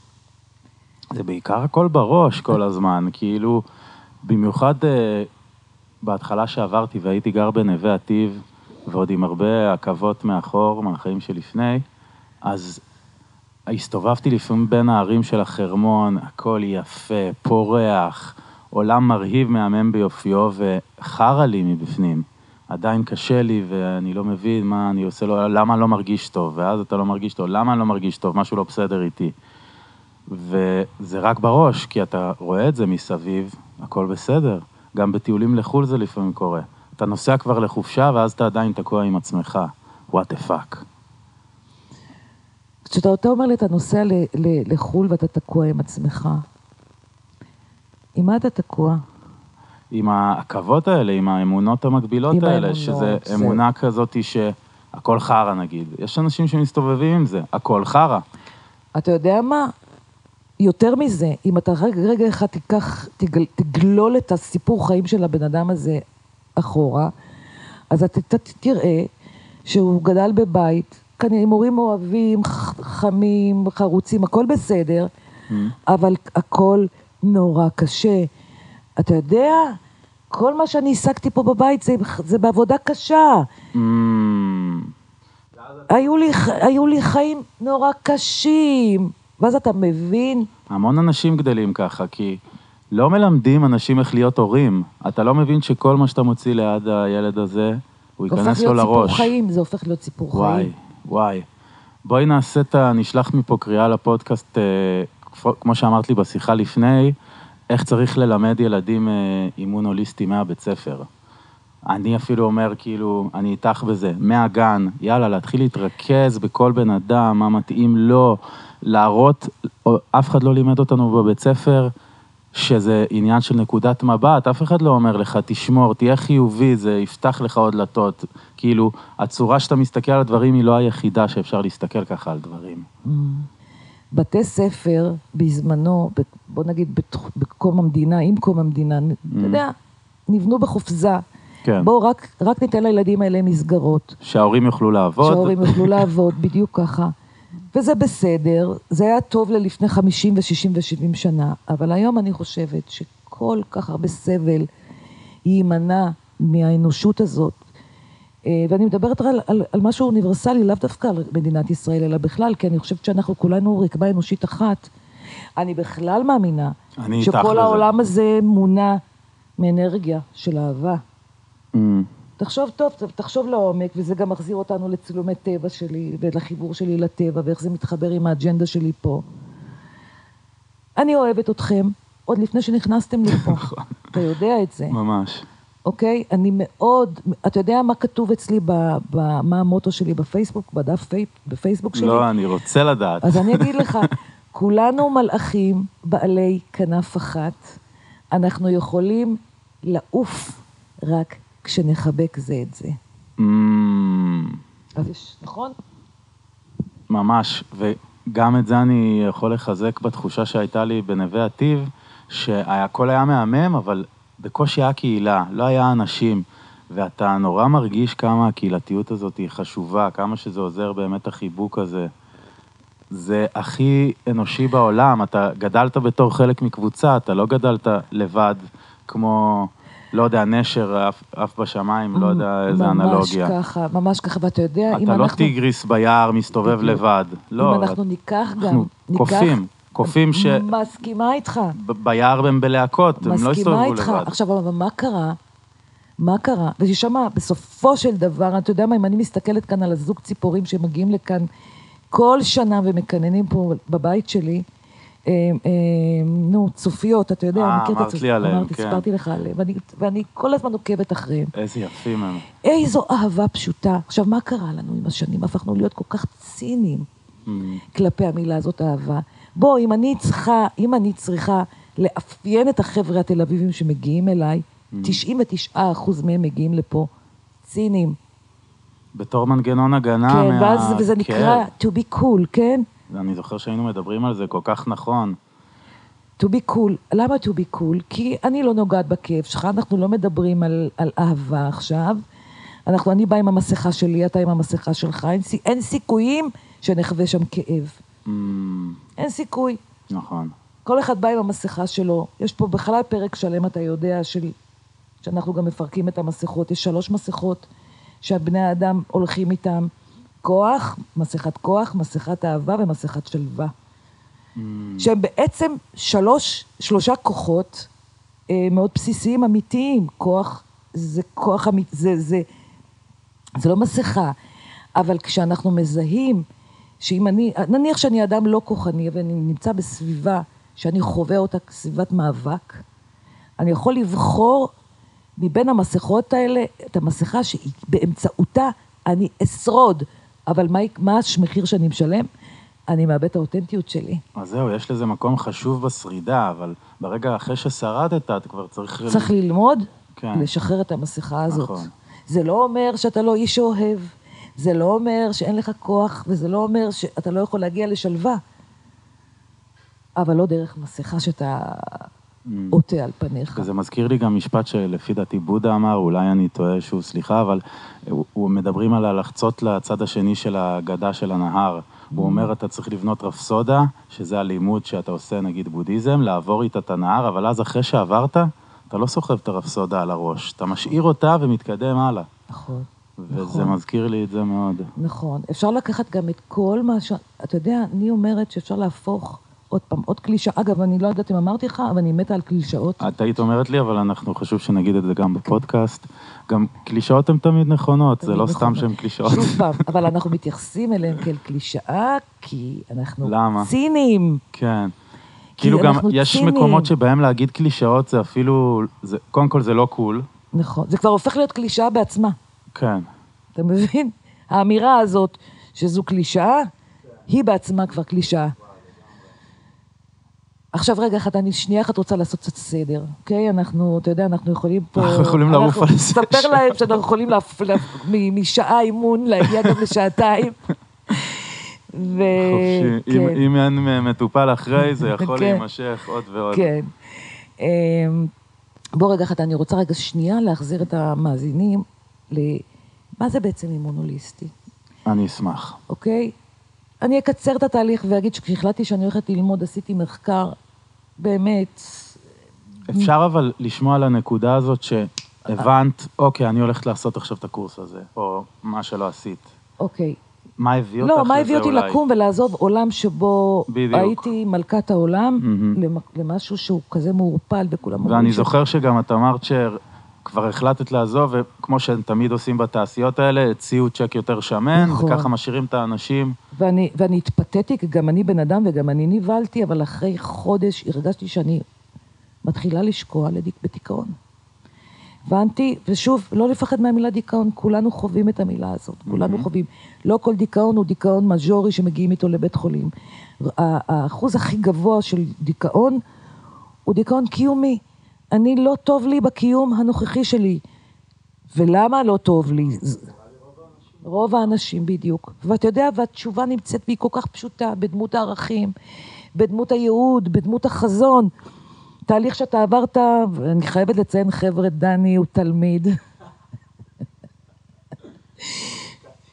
זה בעיקר הכל בראש כל הזמן. כאילו, במיוחד בהתחלה שעברתי והייתי גר בנווה עתיב, ועוד עם הרבה עקבות מאחור, מהחיים שלפני, אז הסתובבתי לפעמים בין הערים של החרמון, הכל יפה, פורח, עולם מרהיב מהמם ביופיו, וחרה לי מבפנים. עדיין קשה לי, ואני לא מבין מה אני עושה לו, למה אני לא מרגיש טוב, ואז אתה לא מרגיש טוב, למה אני לא מרגיש טוב, משהו לא בסדר איתי. וזה רק בראש, כי אתה רואה את זה מסביב, הכל בסדר. גם בטיולים לחול זה לפעמים קורה. אתה נוסע כבר לחופשה, ואז אתה עדיין תקוע עם עצמך. What the fuck. כשאתה אומר לי, אתה נוסע לחול ואתה תקוע עם עצמך. עם מה אתה תקוע? עם העקבות האלה, עם האמונות המקבילות האלה, שזה אמונה כזאת שהכל חרה נגיד. יש אנשים שמסתובבים עם זה, הכל חרה. אתה יודע מה? יותר מזה, אם אתה רגע אחד תגלול את הסיפור חיים של הבן אדם הזה אחורה, אז אתה תראה שהוא גדל בבית, כנראה עם הורים אוהבים, חמים, חרוצים, הכל בסדר, אבל הכל נורא קשה. אתה יודע, כל מה שאני עסקתי פה בבית זה בעבודה קשה. היו לי חיים נורא קשים. ואז אתה מבין... המון אנשים גדלים ככה, כי לא מלמדים אנשים איך להיות הורים. אתה לא מבין שכל מה שאתה מוציא ליד הילד הזה, הוא ייכנס לו לראש. זה הופך להיות סיפור חיים. וואי, וואי. בואי נעשה את הנשלח מפה קריאה לפודקאסט, כמו שאמרת לי בשיחה לפני, איך צריך ללמד ילדים אימון הוליסטי מהבית ספר. אני אפילו אומר, כאילו, אני איתך בזה, מהגן, יאללה, להתחיל להתרכז בכל בן אדם, מה מתאים לו, להראות, אף אחד לא לימד אותנו בבית ספר, שזה עניין של נקודת מבט, אף אחד לא אומר לך, תשמור, תהיה חיובי, זה יפתח לך עוד דלתות. כאילו, הצורה שאתה מסתכל על הדברים היא לא היחידה שאפשר להסתכל ככה על דברים. בתי ספר, בזמנו, בוא נגיד, בקום המדינה, עם קום המדינה, אתה יודע, נבנו בחופזה. כן. בואו, רק ניתן לילדים האלה מסגרות. שההורים יוכלו לעבוד. שההורים יוכלו לעבוד, בדיוק ככה. וזה בסדר, זה היה טוב ללפני 50 ו-60 ו-70 שנה, אבל היום אני חושבת שכל כך הרבה סבל יימנע מהאנושות הזאת, ואני מדברת על משהו אוניברסלי, לאו דווקא על מדינת ישראל, אלא בכלל, כי אני חושבת שאנחנו כולנו רקמה אנושית אחת. אני בכלל מאמינה שכל העולם הזה מונע מאנרגיה של אהבה. תחשוב טוב, תחשוב לעומק, וזה גם מחזיר אותנו לצילומי טבע שלי, ולחיבור שלי לטבע, ואיך זה מתחבר עם האג'נדה שלי פה. אני אוהבת אתכם, עוד לפני שנכנסתם לפה. אתה יודע את זה. ממש. אוקיי? אני מאוד, אתה יודע מה כתוב אצלי, מה המוטו שלי בפייסבוק, בדף בפייסבוק שלי? לא, אני רוצה לדעת. אז אני אגיד לך, כולנו מלאכים בעלי כנף אחת, אנחנו יכולים לעוף רק כנף. כשנחבק זה את זה. אז יש, נכון? ממש, וגם את זה אני יכול לחזק בתחושה שהייתה לי בנווה עתיב, שהכל היה מהמם, אבל בקושי היה קהילה, לא היה אנשים, ואתה נורא מרגיש כמה הקהילתיות הזאת היא חשובה, כמה שזה עוזר באמת החיבוק הזה. זה הכי אנושי בעולם, אתה גדלת בתור חלק מקבוצה, אתה לא גדלת לבד כמו... לא יודע, נשר, אף בשמיים, לא יודע איזה אנלוגיה. ממש ככה, ממש ככה, ואתה יודע, אתה לא תיגריס ביער, מסתובב לבד. לא, אם אנחנו ניקח גם, קופים ש... מסכימה איתך. ביער הם בלהקות, הם לא הסתובבו לבד. עכשיו, אבל מה קרה? מה קרה? וששמה, בסופו של דבר, אתה יודע מה, אם אני מסתכלת כאן על הזוג ציפורים שמגיעים לכאן כל שנה ומקננים פה בבית שלי, נו, צופיות, אתה יודע, מכיר את הצופיות, אמרתי, ספרתי לך עליהם, ואני כל הזמן עוקבת אחריהם. איזה יפים הם. איזו אהבה פשוטה. עכשיו, מה קרה לנו עם השנים? הפכנו להיות כל כך ציניים כלפי המילה הזאת, אהבה. בוא, אם אני צריכה לאפיין את החבר'ה התל אביבים שמגיעים אליי, 99% מהם מגיעים לפה ציניים. בתור מנגנון הגנה. כן, וזה נקרא to be cool, כן? אני זוכר שהיינו מדברים על זה כל כך נכון. To be cool. למה to be cool? כי אני לא נוגעת בכיף שלך, אנחנו לא מדברים על אהבה עכשיו. אני באה עם המסכה שלי, אתה עם המסכה שלך. אין סיכויים שנחווה שם כאב. אין סיכוי. נכון. כל אחד בא עם המסכה שלו. יש פה בכלל פרק שלם, אתה יודע, שאנחנו גם מפרקים את המסכות. יש 3 מסכות שהבני האדם הולכים איתם. כוח, מסכת אהבה ומסכת שלווה. שהם בעצם 3 כוחות מאוד בסיסיים, אמיתיים. כוח זה לא מסכה, אבל כשאנחנו מזהים, נניח שאני אדם לא כוחני, ואני נמצא בסביבה שאני חווה אותה כסביבת מאבק, אני יכול לבחור מבין המסכות האלה, את המסכה שבאמצעותה אני אשרוד, אבל מה המחיר שאני משלם? אני מאבד את האותנטיות שלי. אז זהו, יש לזה מקום חשוב בשרידה, אבל ברגע אחרי ששרדת, אתה כבר צריך ללמוד, לשחרר את המסכה הזאת. זה לא אומר שאתה לא איש אוהב, זה לא אומר שאין לך כוח, וזה לא אומר שאתה לא יכול להגיע לשלווה, אבל לא דרך מסכה שאתה עוטה על פניך. וזה מזכיר לי גם משפט שלפי דעתי בודה אמר, אולי אני טועה שהוא סליחה, אבל הוא מדברים על הלחצות לצד השני של הגדה של הנהר. הוא אומר, אתה צריך לבנות רפסודה, שזה הלימוד שאתה עושה, נגיד בודיזם, לעבור איתה את הנהר, אבל אז אחרי שעברת, אתה לא סוחב את הרפסודה על הראש. אתה משאיר אותה ומתקדם הלאה. נכון. וזה מזכיר לי את זה מאוד. נכון. אפשר לקחת גם את כל מה ש... אתה יודע, אני אומרת שאפשר להפוך... עוד פעם, עוד קלישה. אגב, אני לא יודעת אם אמרתי לך, אבל אני מתה על קלישאות. את היית אומרת לי, אבל אנחנו חשוב שנגיד את זה גם בפודקאסט. גם קלישאות הן תמיד נכונות, זה לא סתם שהן קלישאות. שוב פעם, אבל אנחנו מתייחסים אליהן כאל קלישאה, כי אנחנו צינים. כן. כאילו גם יש מקומות שבהם להגיד קלישאות, זה אפילו, קודם כל זה לא קול, נכון. זה כבר הופך להיות קלישאה בעצמה. כן. אתה מבין? האמירה הזאת שזו קלישאה, היא בעצמה כבר קלישאה. עכשיו רגע אחת, אני שנייה אחת רוצה לעשות קצת סדר, אוקיי? אנחנו, אתה יודע, אנחנו יכולים פה... אנחנו יכולים לעוף על הסדר. ספר להם שאנחנו יכולים משעה אימון להגיע גם לשעתיים. חופשי. אם אין מטופל אחרי, זה יכול להימשך עוד ועוד. כן. בוא רגע אחת, אני רוצה רגע שנייה להחזיר את המאזינים למה זה בעצם אימון הוליסטי. אני אשמח. אוקיי? אני אקצר את התהליך ואגיד שכשהחלטתי שאני הולכת ללמוד, עשיתי מחקר, באמת... אפשר אבל לשמוע על הנקודה הזאת שהבנת, אוקיי, אני הולכת לעשות עכשיו את הקורס הזה, או מה שלא עשית. אוקיי. מה הביא אותך לזה אולי? לא, מה הביא אותי לקום ולעזוב עולם שבו הייתי מלכת העולם, למשהו שהוא כזה מעורפל וכולם... ואני זוכר שגם את אמרת כבר החלטת לעזוב, וכמו שהם תמיד עושים בתעשיות האלה, הציעו צ'ק יותר שמן, וככה משאירים את האנשים. ואני התפתיתי, כי גם אני בן אדם וגם אני ניבלתי, אבל אחרי חודש הרגשתי שאני מתחילה לשקוע בדיכאון. הבנתי, ושוב, לא לפחד מהמילה דיכאון, כולנו חווים את המילה הזאת, כולנו חווים. לא כל דיכאון הוא דיכאון מז'ורי שמגיעים איתו לבית חולים. האחוז הכי גבוה של דיכאון הוא דיכאון קיומי. אני לא טוב לי בקיום הנוכחי שלי. ולמה לא טוב לי? רוב האנשים בדיוק. ואתה יודע, והתשובה נמצאת והיא כל כך פשוטה, בדמות הערכים, בדמות הייעוד, בדמות החזון. תהליך שאתה עברת, ואני חייבת לציין חבר'ה, דני הוא תלמיד.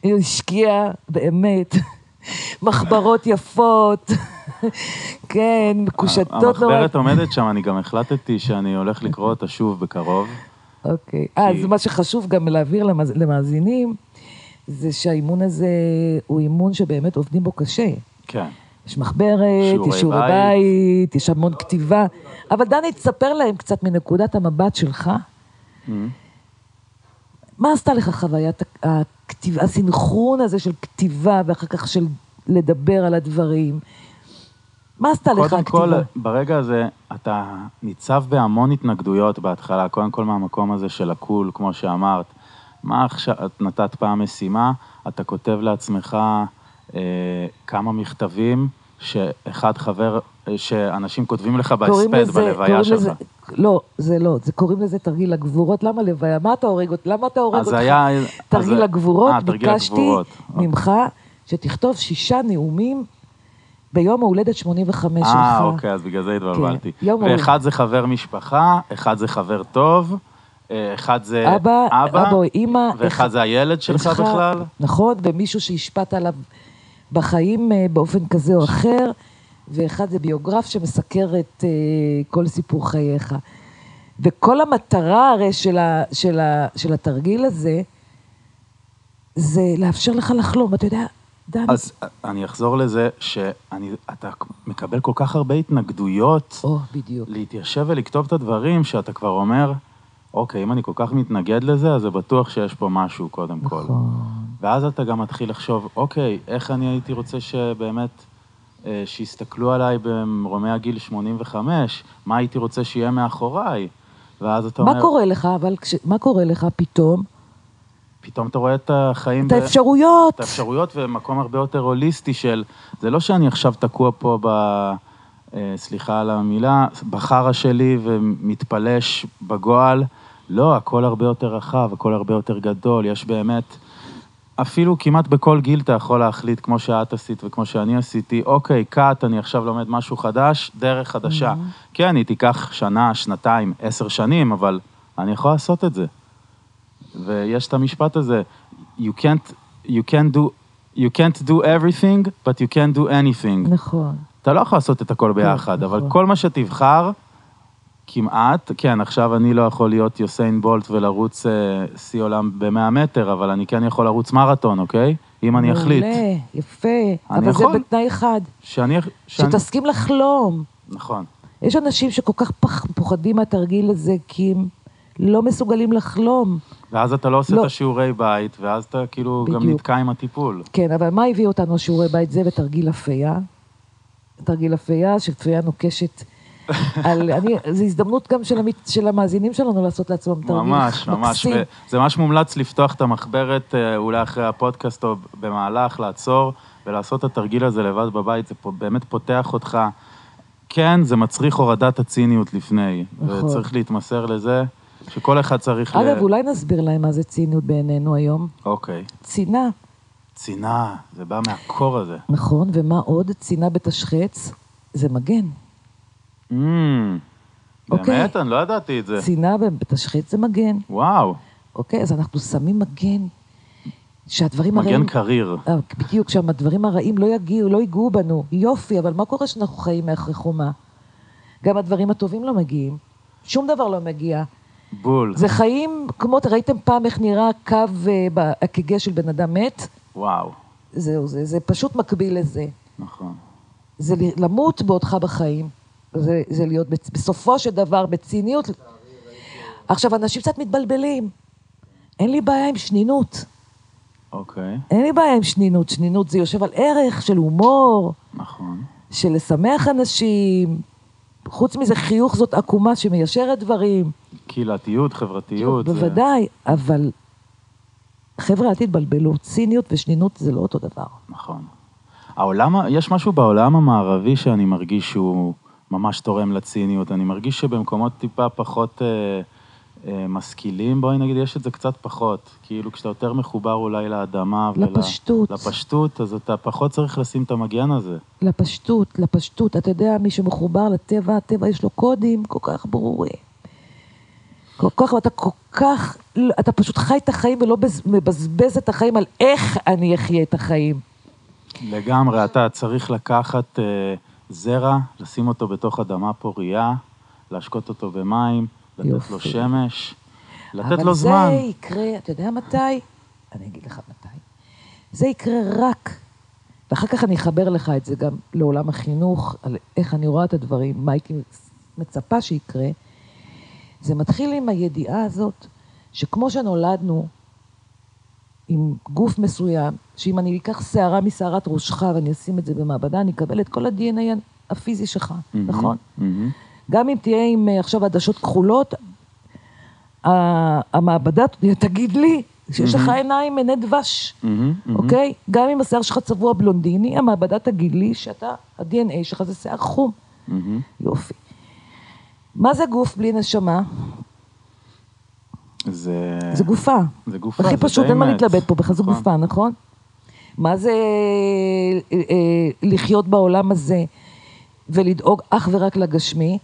הוא השקיע באמת מחברות יפות. כן, מקושטות נורא. המחברת עומדת שם, אני גם החלטתי שאני הולך לקרוא אותה שוב בקרוב. אוקיי, אז מה שחשוב גם להעביר למאזינים, זה שהאימון הזה הוא אימון שבאמת עובדים בו קשה. כן. יש מחברת, יש שיעורי בית, יש המון כתיבה, אבל דני, תספר להם קצת מנקודת המבט שלך, מה עשתה לך חוויית הכתיבה, הסינכרון הזה של כתיבה, ואחר כך של לדבר על הדברים, מה עשתה לך הכתיבה? קודם כל, ברגע הזה, אתה ניצב בהמון התנגדויות בהתחלה, קודם כל מהמקום הזה של הכול, כמו שאמרת, מה עכשיו, את נתת פעם משימה, אתה כותב לעצמך כמה מכתבים שאחד חבר, שאנשים כותבים לך בהספד בלוויה שלך. לא, זה לא, זה קוראים לזה תרגיל הגבורות, למה לוויה? מה אתה הורג אותך? למה אתה הורג אותך? תרגיל הגבורות, ביקשתי ממך שתכתוב 6 נאומים ביום ההולדת 85 שלך. אוקיי, אז בגלל זה התבלבלתי. ואחד זה חבר משפחה, אחד זה חבר טוב, אחד זה אבא, ואחד זה הילד שלך בכלל. נכון, ומישהו שהשפט עליו בחיים באופן כזה או אחר, ואחד זה ביוגרף שמסקר את כל סיפור חייך. וכל המטרה הרי של התרגיל הזה, זה לאפשר לך לחלום, אתה יודע, דני. אז אני אחזור לזה שאתה מקבל כל כך הרבה התנגדויות, להתיישב ולכתוב את הדברים שאתה כבר אומר, אוקיי, אם אני כל כך מתנגד לזה, אז זה בטוח שיש פה משהו קודם כל. ואז אתה גם מתחיל לחשוב, אוקיי, איך אני הייתי רוצה שבאמת, שיסתכלו עליי במרומי הגיל 85, מה הייתי רוצה שיהיה מאחוריי? ואז אתה אומר... מה קורה לך, אבל מה קורה לך פתאום? פתאום אתה רואה את החיים... את האפשרויות. את האפשרויות ומקום הרבה יותר הוליסטי של... זה לא שאני עכשיו תקוע פה ב... סליחה על המילה, בחרה שלי ומתפלש בגועל, לא, הכל הרבה יותר רחב, הכל הרבה יותר גדול, יש באמת, אפילו כמעט בכל גיל אתה יכול להחליט, כמו שאת עשית וכמו שאני עשיתי, אוקיי, קאט, אני עכשיו לומד משהו חדש, דרך חדשה. כן, היא תיקח שנה, שנתיים, 10 שנים, אבל אני יכול לעשות את זה. ויש את המשפט הזה, you can't do everything, but you can do anything. נכון. אתה לא יכול לעשות את הכל ביחד, אבל כל מה שתבחר, כמעט, כן, עכשיו אני לא יכול להיות יוסיין בולט ולרוץ סי עולם ב100 מטר, אבל אני כן יכול לרוץ מרתון, אוקיי? אם אני אחליט. מעולה, יפה, אבל זה בתנאי אחד. שתסכים לחלום. נכון. יש אנשים שכל כך פוחדים מהתרגיל הזה, כי הם לא מסוגלים לחלום. ואז אתה לא עושה את השיעורי בית, ואז אתה כאילו גם נתקע עם הטיפול. כן, אבל מה הביא אותנו שיעורי בית זה ותרגיל הפייה? תרגיל הפייה, שפייה נוקשת זו הזדמנות גם של המאזינים שלנו לעשות לעצמם תרגיל ממש, ממש. זה ממש מומלץ לפתוח את המחברת, אולי אחרי הפודקאסט או במהלך, לעצור ולעשות את התרגיל הזה לבד בבית, זה באמת פותח אותך. כן, זה מצריך הורדת הציניות לפני, וצריך להתמסר לזה, שכל אחד צריך... אגב, אולי נסביר להם מה זה ציניות בעינינו היום. אוקיי. צינה. צינה, זה בא מהקור הזה. נכון, ומה עוד? צינה בתשחץ, זה מגן. באמת, אני לא ידעתי את זה. צינה בתשחץ זה מגן. וואו. אוקיי, אז אנחנו שמים מגן. מגן קריר. בדיוק, שהדברים הרעים לא יגיעו, לא יגעו בנו. יופי, אבל מה קורה שאנחנו חיים מאחרי חומה? גם הדברים הטובים לא מגיעים. שום דבר לא מגיע. בול. זה חיים, כמו, ראיתם פעם איך נראה קו בהקגה של בן אדם מת? וואו. זהו, זה פשוט מקביל לזה. נכון. זה למות בעודך בחיים. זה להיות בסופו של דבר בציניות. עכשיו, אנשים קצת מתבלבלים. אין לי בעיה עם שנינות. אוקיי. אין לי בעיה עם שנינות. שנינות זה יושב על ערך של הומור. נכון. של לשמח אנשים. חוץ מזה, חיוך זאת עקומה שמיישרת דברים. קהילתיות, חברתיות. בוודאי, אבל... חבר'ה, אל תתבלבלו. ציניות ושנינות זה לא אותו דבר. נכון. יש משהו בעולם המערבי שאני מרגיש שהוא... ממש תורם לציניות. אני מרגיש שבמקומות טיפה פחות משכילים, בואי נגיד, יש את זה קצת פחות. כאילו, כשאתה יותר מחובר אולי לאדמה לפשטות. לפשטות, אז אתה פחות צריך לשים את המגן הזה. לפשטות, לפשטות. אתה יודע, מי שמחובר לטבע, הטבע יש לו קודים כל כך ברורים. אתה פשוט חי את החיים ולא מבזבז את החיים על איך אני אחיה את החיים. לגמרי, אתה צריך לקחת... זרע, לשים אותו בתוך אדמה פוריה, להשקות אותו במים, לתת יופי. לו שמש, לתת לו זמן. אבל זה יקרה, אתה יודע מתי? אני אגיד לך מתי. זה יקרה רק, ואחר כך אני אחבר לך את זה גם לעולם החינוך, על איך אני רואה את הדברים, מה הייתי מצפה שיקרה. זה מתחיל עם הידיעה הזאת, שכמו שנולדנו עם גוף מסוים, שאם אני אקח שערה משערת ראשך ואני אשים את זה במעבדה, אני אקבל את כל ה-DNA הפיזי שלך, נכון? גם אם תהיה עם עכשיו עדשות כחולות, המעבדה תגיד לי שיש לך עיניים עיני דבש, אוקיי? גם אם השיער שלך צבוע בלונדיני, המעבדה תגיד לי שאתה, ה-DNA שלך זה שיער חום. יופי. מה זה גוף בלי נשמה? זה גופה. זה גופה, זה באמת. הכי פשוט, אין מה להתלבט פה, בכלל זו גופה, נכון? מה זה לחיות בעולם הזה ולדאוג אך ורק לגשמי?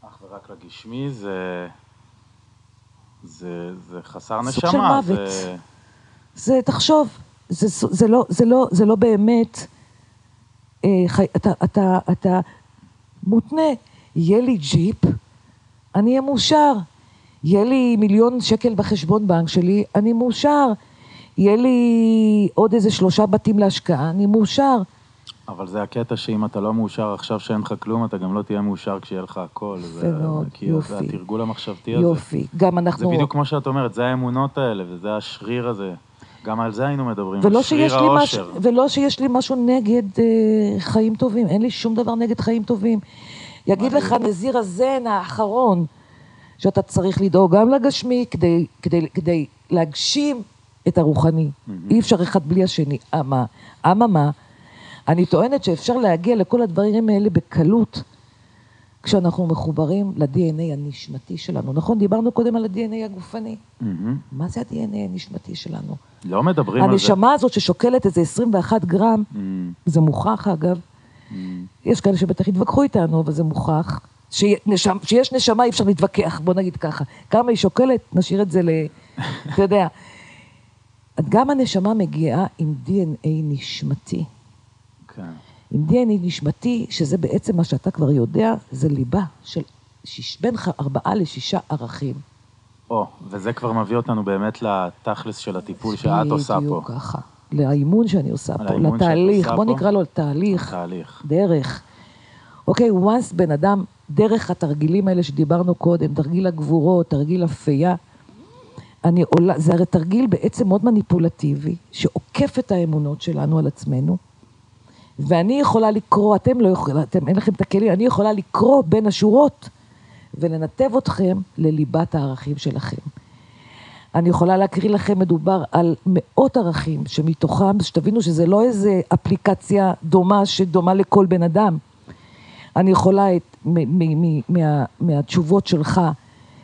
אך ורק לגשמי זה חסר נשמה. סוג של מוות. זה, תחשוב, זה לא באמת, אתה מותנה, יהיה לי ג'יפ, אני אהיה מאושר. יהיה לי 1,000,000 שקל בחשבון בנק שלי, אני מאושר. יהיה לי עוד איזה 3 בתים להשקעה, אני מאושר. אבל זה הקטע שאם אתה לא מאושר עכשיו שאין לך כלום, אתה גם לא תהיה מאושר כשיהיה לך הכל. יופי. התרגול המחשבתי הזה. יופי. גם אנחנו... זה בדיוק כמו שאת אומרת, זה האמונות האלה, וזה השריר הזה. גם על זה היינו מדברים, שריר האושר. ולא שיש לי משהו נגד חיים טובים, אין לי שום דבר נגד חיים טובים. יגיד לך נזיר הזן האחרון, שאתה צריך לדאוג גם לגשמי, כדי להגשים את הרוחני. אי אפשר אחד בלי השני. אממה, אני טוענת שאפשר להגיע לכל הדברים האלה בקלות, כשאנחנו מחוברים ל-DNA הנשמתי שלנו. נכון, דיברנו קודם על ה-DNA הגופני. מה זה ה-DNA הנשמתי שלנו? לא מדברים על זה. הנשמה הזאת ששוקלת איזה 21 גרם, זה מוכח אגב. יש כאלה שבטח התווכחו איתנו, אבל זה מוכח. שיש נשמה, אי אפשר להתווכח, בוא נגיד ככה. כמה היא שוקלת, נשאיר את זה ל... אתה יודע. גם הנשמה מגיעה עם DNA נשמתי. כן. עם DNA נשמתי, שזה בעצם מה שאתה כבר יודע, זה ליבה של בין 4 ל-6 ערכים. וזה כבר מביא אותנו באמת לתכלס של הטיפול שאת עושה פה. בדיוק ככה. לאימון שאני עושה פה, לתהליך, בוא נקרא לו תהליך, דרך. אוקיי, once בן אדם, דרך התרגילים האלה שדיברנו קודם, תרגיל הגבורות, תרגיל הפייה, זה הרי תרגיל בעצם מאוד מניפולטיבי, שעוקף את האמונות שלנו על עצמנו, ואני יכולה לקרוא, אתם לא יכולים, אין לכם את הכלים, אני יכולה לקרוא בין השורות, ולנתב אתכם לליבת הערכים שלכם. אני יכולה להקריא לכם, מדובר על מאות ערכים, שמתוכם, שתבינו שזה לא איזה אפליקציה דומה, שדומה לכל בן אדם. אני יכולה את, מהתשובות שלך,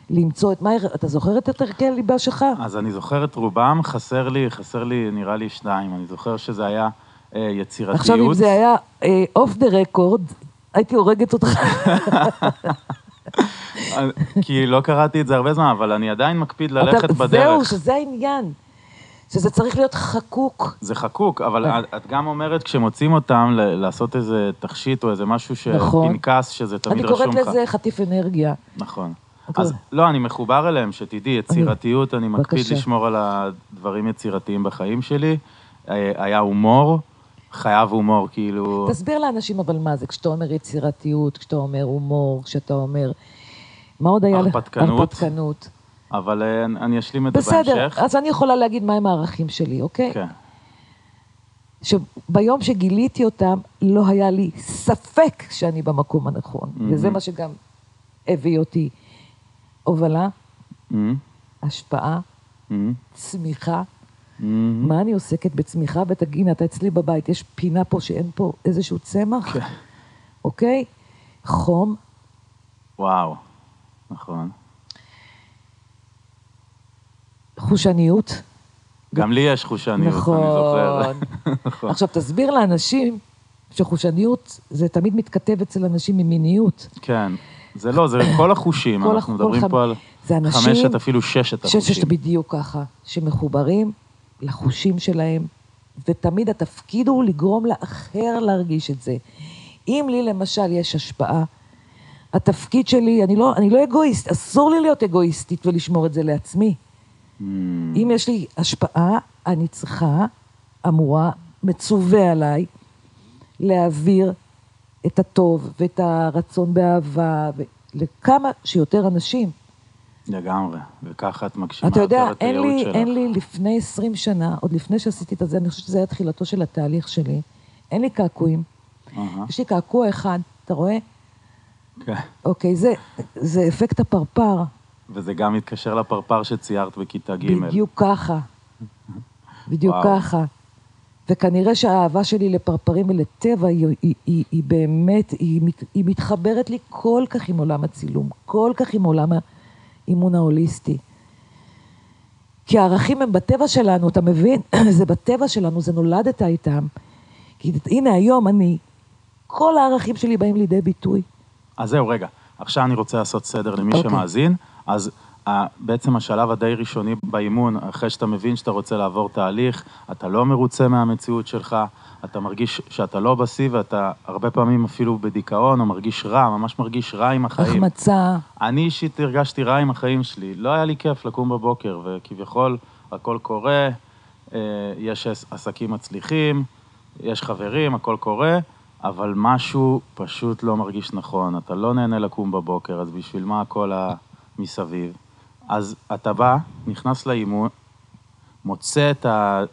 למצוא את מה, אתה זוכר את ערכי הליבה שלך? אז אני זוכר את רובם, חסר לי, נראה לי שניים, אני זוכר שזה היה יצירתיות. עכשיו אם זה היה אוף דה רקורד, הייתי הורגת אותך. כי לא קראתי את זה הרבה זמן, אבל אני עדיין מקפיד ללכת בדרך. זהו, שזה העניין, שזה צריך להיות חקוק. זה חקוק, אבל את גם אומרת, כשמוצאים אותם, לעשות איזה תכשיט או איזה משהו שפנקס, שזה תמיד רשום לך. אני קוראת לזה חטיף אנרגיה. נכון. אז לא, אני מחובר אליהם, שתדעי, יצירתיות, אני מקפיד לשמור על הדברים יצירתיים בחיים שלי. היה הומור, חייב הומור, כאילו... תסביר לאנשים אבל מה זה, כשאתה אומר יצירתיות, כשאתה אומר הומור, כשאתה אומר... מה עוד היה? הרפתקנות. אבל אני אשלים את זה בהמשך. בסדר, אז אני יכולה להגיד מהם הערכים שלי, אוקיי? כן. שביום שגיליתי אותם, לא היה לי ספק שאני במקום הנכון, וזה מה שגם הביא אותי. הובלה, השפעה, צמיחה. מה אני עוסקת בצמיחה? ותגינה, אתה אצלי בבית, יש פינה פה שאין פה איזשהו צמח, אוקיי? חום. וואו, נכון. חושניות. גם לי יש חושניות, אני זוכר. נכון. עכשיו תסביר לאנשים שחושניות זה תמיד מתכתב אצל אנשים עם מיניות. כן. זה לא, זה כל החושים, אנחנו מדברים פה על 5, אפילו 6 החושים. 6 בדיוק ככה, שמחוברים לחושים שלהם, ותמיד התפקיד הוא לגרום לאחר להרגיש את זה. אם לי למשל יש השפעה, התפקיד שלי, אני לא אגואיסט, אסור לי להיות אגואיסטית ולשמור את זה לעצמי. אם יש לי השפעה, אני צריכה, אמורה, מצווה עליי, להעביר את הטוב ואת הרצון באהבה, לכמה שיותר אנשים. לגמרי, וככה את מגשימה יותר את הייעוד שלך. אתה יודע, אין לי לפני 20 שנה, עוד לפני שעשיתי את זה, אני חושבת שזה היה תחילתו של התהליך שלי, אין לי קעקועים. יש לי קעקוע אחד, אתה רואה? כן. אוקיי, זה אפקט הפרפר. וזה גם מתקשר לפרפר שציירת בכיתה ג'. בדיוק ככה. בדיוק ככה. וכנראה שהאהבה שלי לפרפרים ולטבע היא באמת, היא מתחברת לי כל כך עם עולם הצילום, כל כך עם עולם האימון ההוליסטי. כי הערכים הם בטבע שלנו, אתה מבין? זה בטבע שלנו, זה נולדת איתם. כי הנה היום כל הערכים שלי באים לידי ביטוי. אז זהו, רגע, עכשיו אני רוצה לעשות סדר למי שמאזין, אז... בעצם השלב הדי ראשוני באימון, אחרי שאתה מבין שאתה רוצה לעבור תהליך, אתה לא מרוצה מהמציאות שלך, אתה מרגיש שאתה לא בסי, ואתה הרבה פעמים אפילו בדיכאון, או מרגיש רע, ממש מרגיש רע עם החיים. החמצה. אני אישית הרגשתי רע עם החיים שלי, לא היה לי כיף לקום בבוקר, וכביכול הכל קורה, יש עסקים מצליחים, יש חברים, הכל קורה, אבל משהו פשוט לא מרגיש נכון, אתה לא נהנה לקום בבוקר, אז בשביל מה הכל מסביב? אז אתה בא, נכנס לאימון, מוצא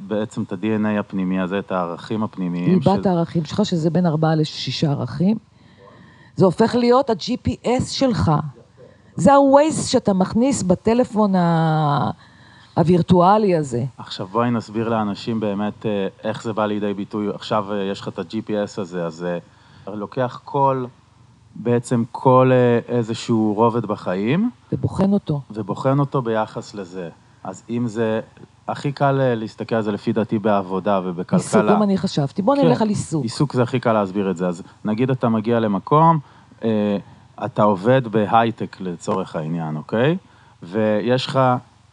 בעצם את ה-DNA הפנימי הזה, את הערכים הפנימיים. ליבת הערכים שלך, שזה בין 4 ל-6 ערכים. זה הופך להיות ה-GPS שלך. זה ה-Waze שאתה מכניס בטלפון הווירטואלי הזה. עכשיו בואי נסביר לאנשים באמת איך זה בא לידי ביטוי. עכשיו יש לך את ה-GPS הזה, אז לוקח בעצם כל איזשהו רובד בחיים. ובוחן אותו. ובוחן אותו ביחס לזה. אז אם זה, הכי קל להסתכל על זה לפי דעתי בעבודה ובכלכלה. עיסוק, גם אני חשבתי. בוא נלך על עיסוק. עיסוק זה הכי קל להסביר את זה. אז נגיד אתה מגיע למקום, אתה עובד בהייטק לצורך העניין, אוקיי? ויש לך,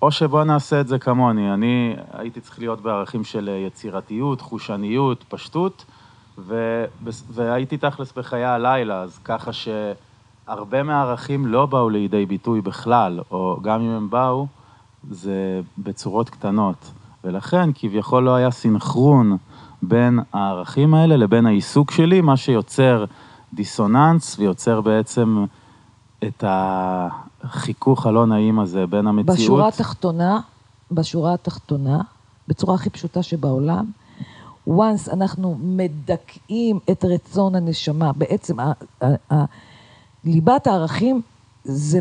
או שבוא נעשה את זה כמוני, אני הייתי צריך להיות בערכים של יצירתיות, חושניות, פשטות, והייתי תכלס בחיי הלילה, אז ככה שהרבה מהערכים לא באו לידי ביטוי בכלל, או גם אם הם באו, זה בצורות קטנות. ולכן, כביכול לא היה סינכרון בין הערכים האלה לבין העיסוק שלי, מה שיוצר דיסוננס ויוצר בעצם את החיכוך הלא נעים הזה בין המציאות. בשורה התחתונה, בצורה הכי פשוטה שבעולם, once אנחנו מדכאים את רצון הנשמה, בעצם ליבת הערכים זה,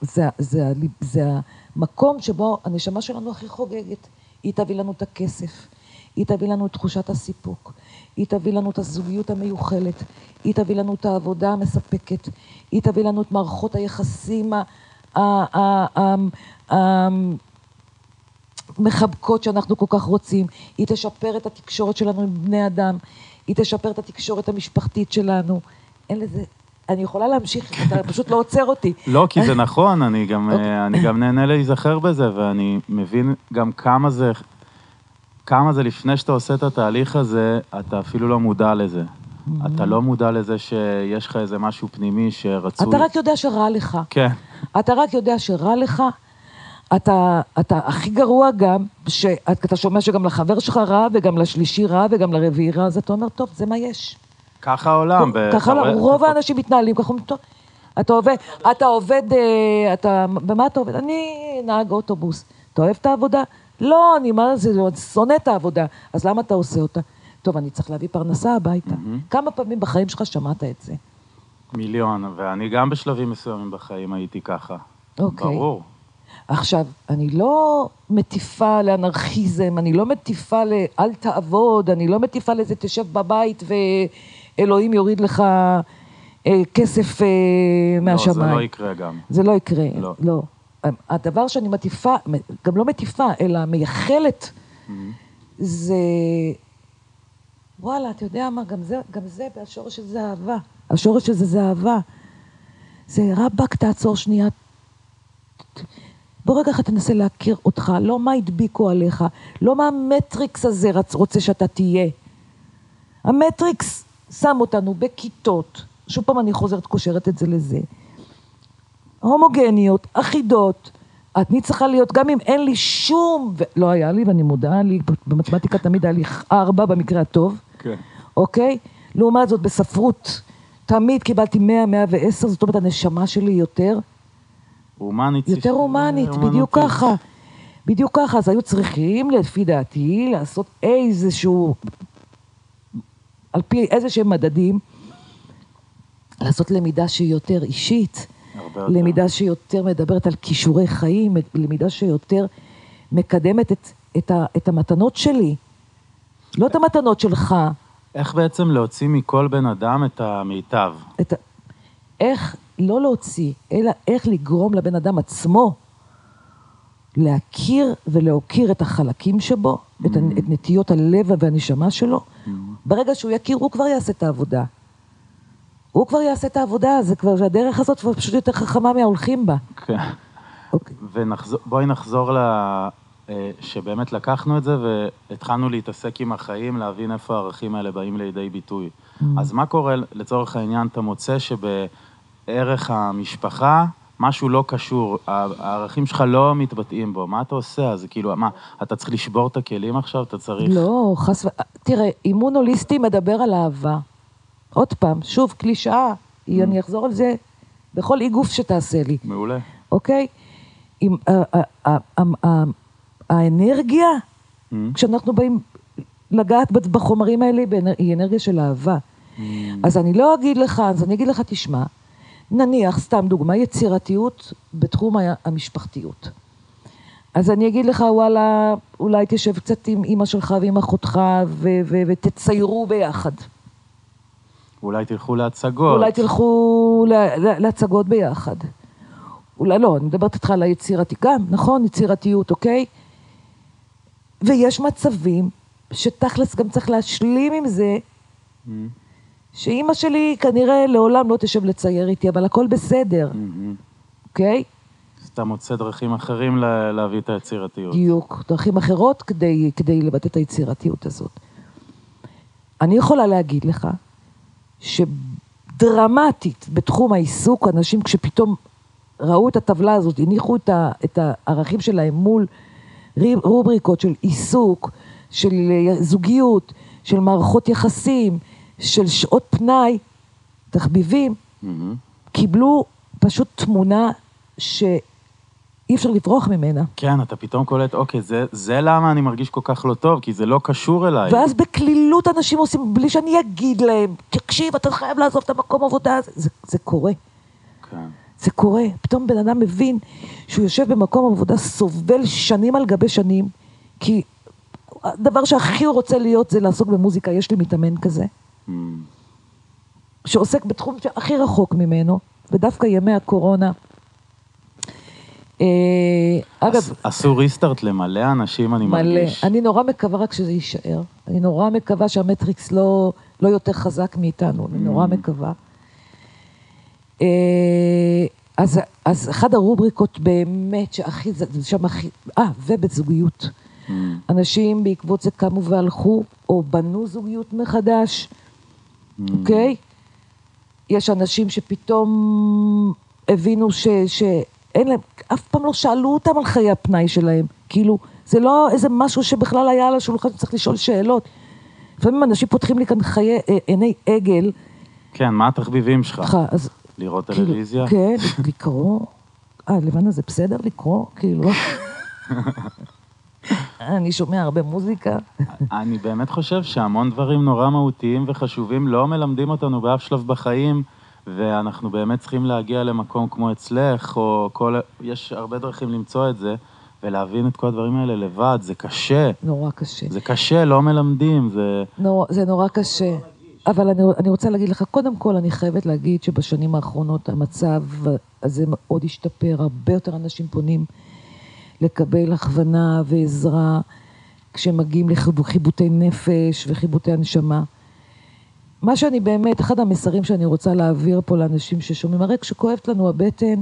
זה, זה, זה המקום שבו הנשמה שלנו הכי חוגגת, היא תביא לנו את הכסף, היא תביא לנו את תחושת הסיפוק, היא תביא לנו את הזוגיות המיוחלת, היא תביא לנו את העבודה המספקת, היא תביא לנו את מערכות היחסים המחבקות שאנחנו כל כך רוצים, היא תשפר את התקשורת שלנו עם בני אדם, היא תשפר את התקשורת המשפחתית שלנו, אין לזה... אני יכולה להמשיך, אתה פשוט לא עוצר אותי. לא, כי זה נכון, אני גם נהנה להיזכר בזה, ואני מבין גם כמה זה לפני שאתה עושה את התהליך הזה, אתה אפילו לא מודע לזה. אתה לא מודע לזה שיש לך איזה משהו פנימי שרצוי. אתה רק יודע שרע לך. כן. אתה רק יודע שרע לך, אתה הכי גרוע גם, שאתה שומע שגם לחבר שלך רע, וגם לשלישי רע, וגם לרביעי רע, אז אתה אומר, טוב, זה מה יש. ככה העולם. ככה העולם, רוב האנשים מתנהלים, ככה אומרים, אתה עובד, במה אתה עובד? אני נהג אוטובוס. אתה אוהב את העבודה? לא, אני שונא את העבודה. אז למה אתה עושה אותה? טוב, אני צריך להביא פרנסה הביתה. כמה פעמים בחיים שלך שמעת את זה? מיליון, ואני גם בשלבים מסוימים בחיים הייתי ככה. אוקיי. ברור. עכשיו, אני לא מטיפה לאנרכיזם, אני לא מטיפה לאל תעבוד, אני לא מטיפה לזה תשב בבית ואלוהים יוריד לך כסף מהשמיים. לא, זה לא יקרה גם. זה לא יקרה, לא. לא. הדבר שאני מטיפה, גם לא מטיפה, אלא מייחלת, זה... וואלה, אתה יודע מה, גם זה, השורש של זה אהבה. השורש של זה אהבה. זה רבק, תעצור שנייה. בוא רגע, אתה נסה להכיר אותך, לא מה הדביקו עליך, לא מה המטריקס הזה רוצה שאתה תהיה. המטריקס שם אותנו בכיתות, שוב פעם אני חוזרת, קושרת את זה לזה. הומוגניות, אחידות, את צריכה להיות, גם אם אין לי שום, לא היה לי ואני מודעה לי, במתמטיקה תמיד היה לי 4 במקרה הטוב, אוקיי? לעומת זאת בספרות, תמיד קיבלתי 100-110, זאת אומרת הנשמה שלי יותר, רומנית. יותר רומנית, בדיוק ככה. בדיוק ככה, אז היו צריכים, לפי דעתי, לעשות איזשהו, על פי איזשהם מדדים, לעשות למידה שהיא יותר אישית, למידה שיותר מדברת על כישורי חיים, למידה שיותר מקדמת את המתנות שלי, לא את המתנות שלך. איך בעצם להוציא מכל בן אדם את המיטב? איך... לא להוציא, אלא איך לגרום לבן אדם עצמו להכיר ולהוקיר את החלקים שבו, את נטיות הלב והנשמה שלו. ברגע שהוא יכיר, הוא כבר יעשה את העבודה. הוא כבר יעשה את העבודה, זה כבר, והדרך הזאת פשוט יותר חכמה מההולכים בה. כן. בואי נחזור שבאמת לקחנו את זה, והתחלנו להתעסק עם החיים, להבין איפה הערכים האלה באים לידי ביטוי. אז מה קורה, לצורך העניין, אתה מוצא ערך המשפחה, משהו לא קשור, הערכים שלך לא מתבטאים בו, מה אתה עושה? אז כאילו, מה, אתה צריך לשבור את הכלים עכשיו? אתה צריך... לא, תראה, אימון הוליסטי מדבר על אהבה. עוד פעם, שוב, קלישאה, אני אחזור על זה בכל איגוף שתעשה לי. מעולה. אוקיי? האנרגיה, כשאנחנו באים לגעת בחומרים האלה, היא אנרגיה של אהבה. אז אני לא אגיד לך, אז אני אגיד לך, תשמע, נניח, סתם דוגמה, יצירתיות בתחום המשפחתיות. אז אני אגיד לך, וואלה, אולי תשב קצת עם אמא שלך ועם אחותך, ותציירו ביחד. אולי תלכו להצגות. אולי תלכו להצגות ביחד. אולי לא, אני מדברת איתך על היצירתיות, גם, נכון, יצירתיות, אוקיי? ויש מצבים שתכלס גם צריך להשלים עם זה, שאימא שלי כנראה לעולם לא תשב לצייר איתי, אבל הכל בסדר, אוקיי? אתה מוצא דרכים אחרים להביא את היצירתיות. דיוק, דרכים אחרות כדי לבטא את היצירתיות הזאת. אני יכולה להגיד לך, שדרמטית בתחום העיסוק, אנשים כשפתאום ראו את הטבלה הזאת, הניחו את הערכים שלהם מול רובריקות של עיסוק, של זוגיות, של מערכות יחסים, של שעות פנאי, תחביבים, קיבלו פשוט תמונה שהיא אי אפשר לברוח ממנה. כן, אתה פתאום קולט, אוקיי, זה למה אני מרגיש כל כך לא טוב, כי זה לא קשור אליי. ואז בכלילות אנשים עושים, בלי שאני אגיד להם, תקשיב, אתה חייב לעזוב את המקום עבודה, זה קורה. כן. זה קורה. פתאום בן אדם מבין שהוא יושב במקום עבודה, סובל שנים על גבי שנים, כי הדבר שהכי הוא רוצה להיות זה לעסוק במוזיקה, יש לי מתאמן כזה, שעוסק בתחום שהכי רחוק ממנו, ודווקא ימי הקורונה, אגב... עשו ריסטארט למלא אנשים, אני מרגיש. אני נורא מקווה רק שזה יישאר. אני נורא מקווה שהמטריקס לא יותר חזק מאיתנו. אני נורא מקווה. אז אחד הרובריקות באמת שהכי... ובזוגיות. אנשים בעקבות זה קמו והלכו, או בנו זוגיות מחדש. אוקיי? יש אנשים שפתאום הבינו אין להם, אף פעם לא שאלו אותם על חיי הפנאי שלהם, כאילו, זה לא איזה משהו שבכלל היה על השולחן, צריך לשאול שאלות. לפעמים אנשים פותחים לי כאן חיי עיני עגל. כן, מה התחביבים שלך? לראות טלוויזיה? כן, לקרוא. לבנה, זה בסדר לקרוא? כאילו, אני שומע הרבה מוזיקה. אני באמת חושב שהמון דברים נורא מהותיים וחשובים לא מלמדים אותנו באף שלב בחיים, ואנחנו באמת צריכים להגיע למקום כמו אצלך, או כל... יש הרבה דרכים למצוא את זה, ולהבין את כל הדברים האלה לבד, זה קשה. נורא קשה. זה קשה, לא מלמדים, זה... זה נורא קשה. אבל אני רוצה להגיד לך, קודם כל אני חייבת להגיד שבשנים האחרונות המצב הזה מאוד השתפר, הרבה יותר אנשים פונים לקבל הכוונה ועזרה, כשמגיעים לחיבוטי נפש וחיבוטי הנשמה. מה שאני באמת, אחד המסרים שאני רוצה להעביר פה לאנשים ששומעים, הרי כשכואבת לנו הבטן,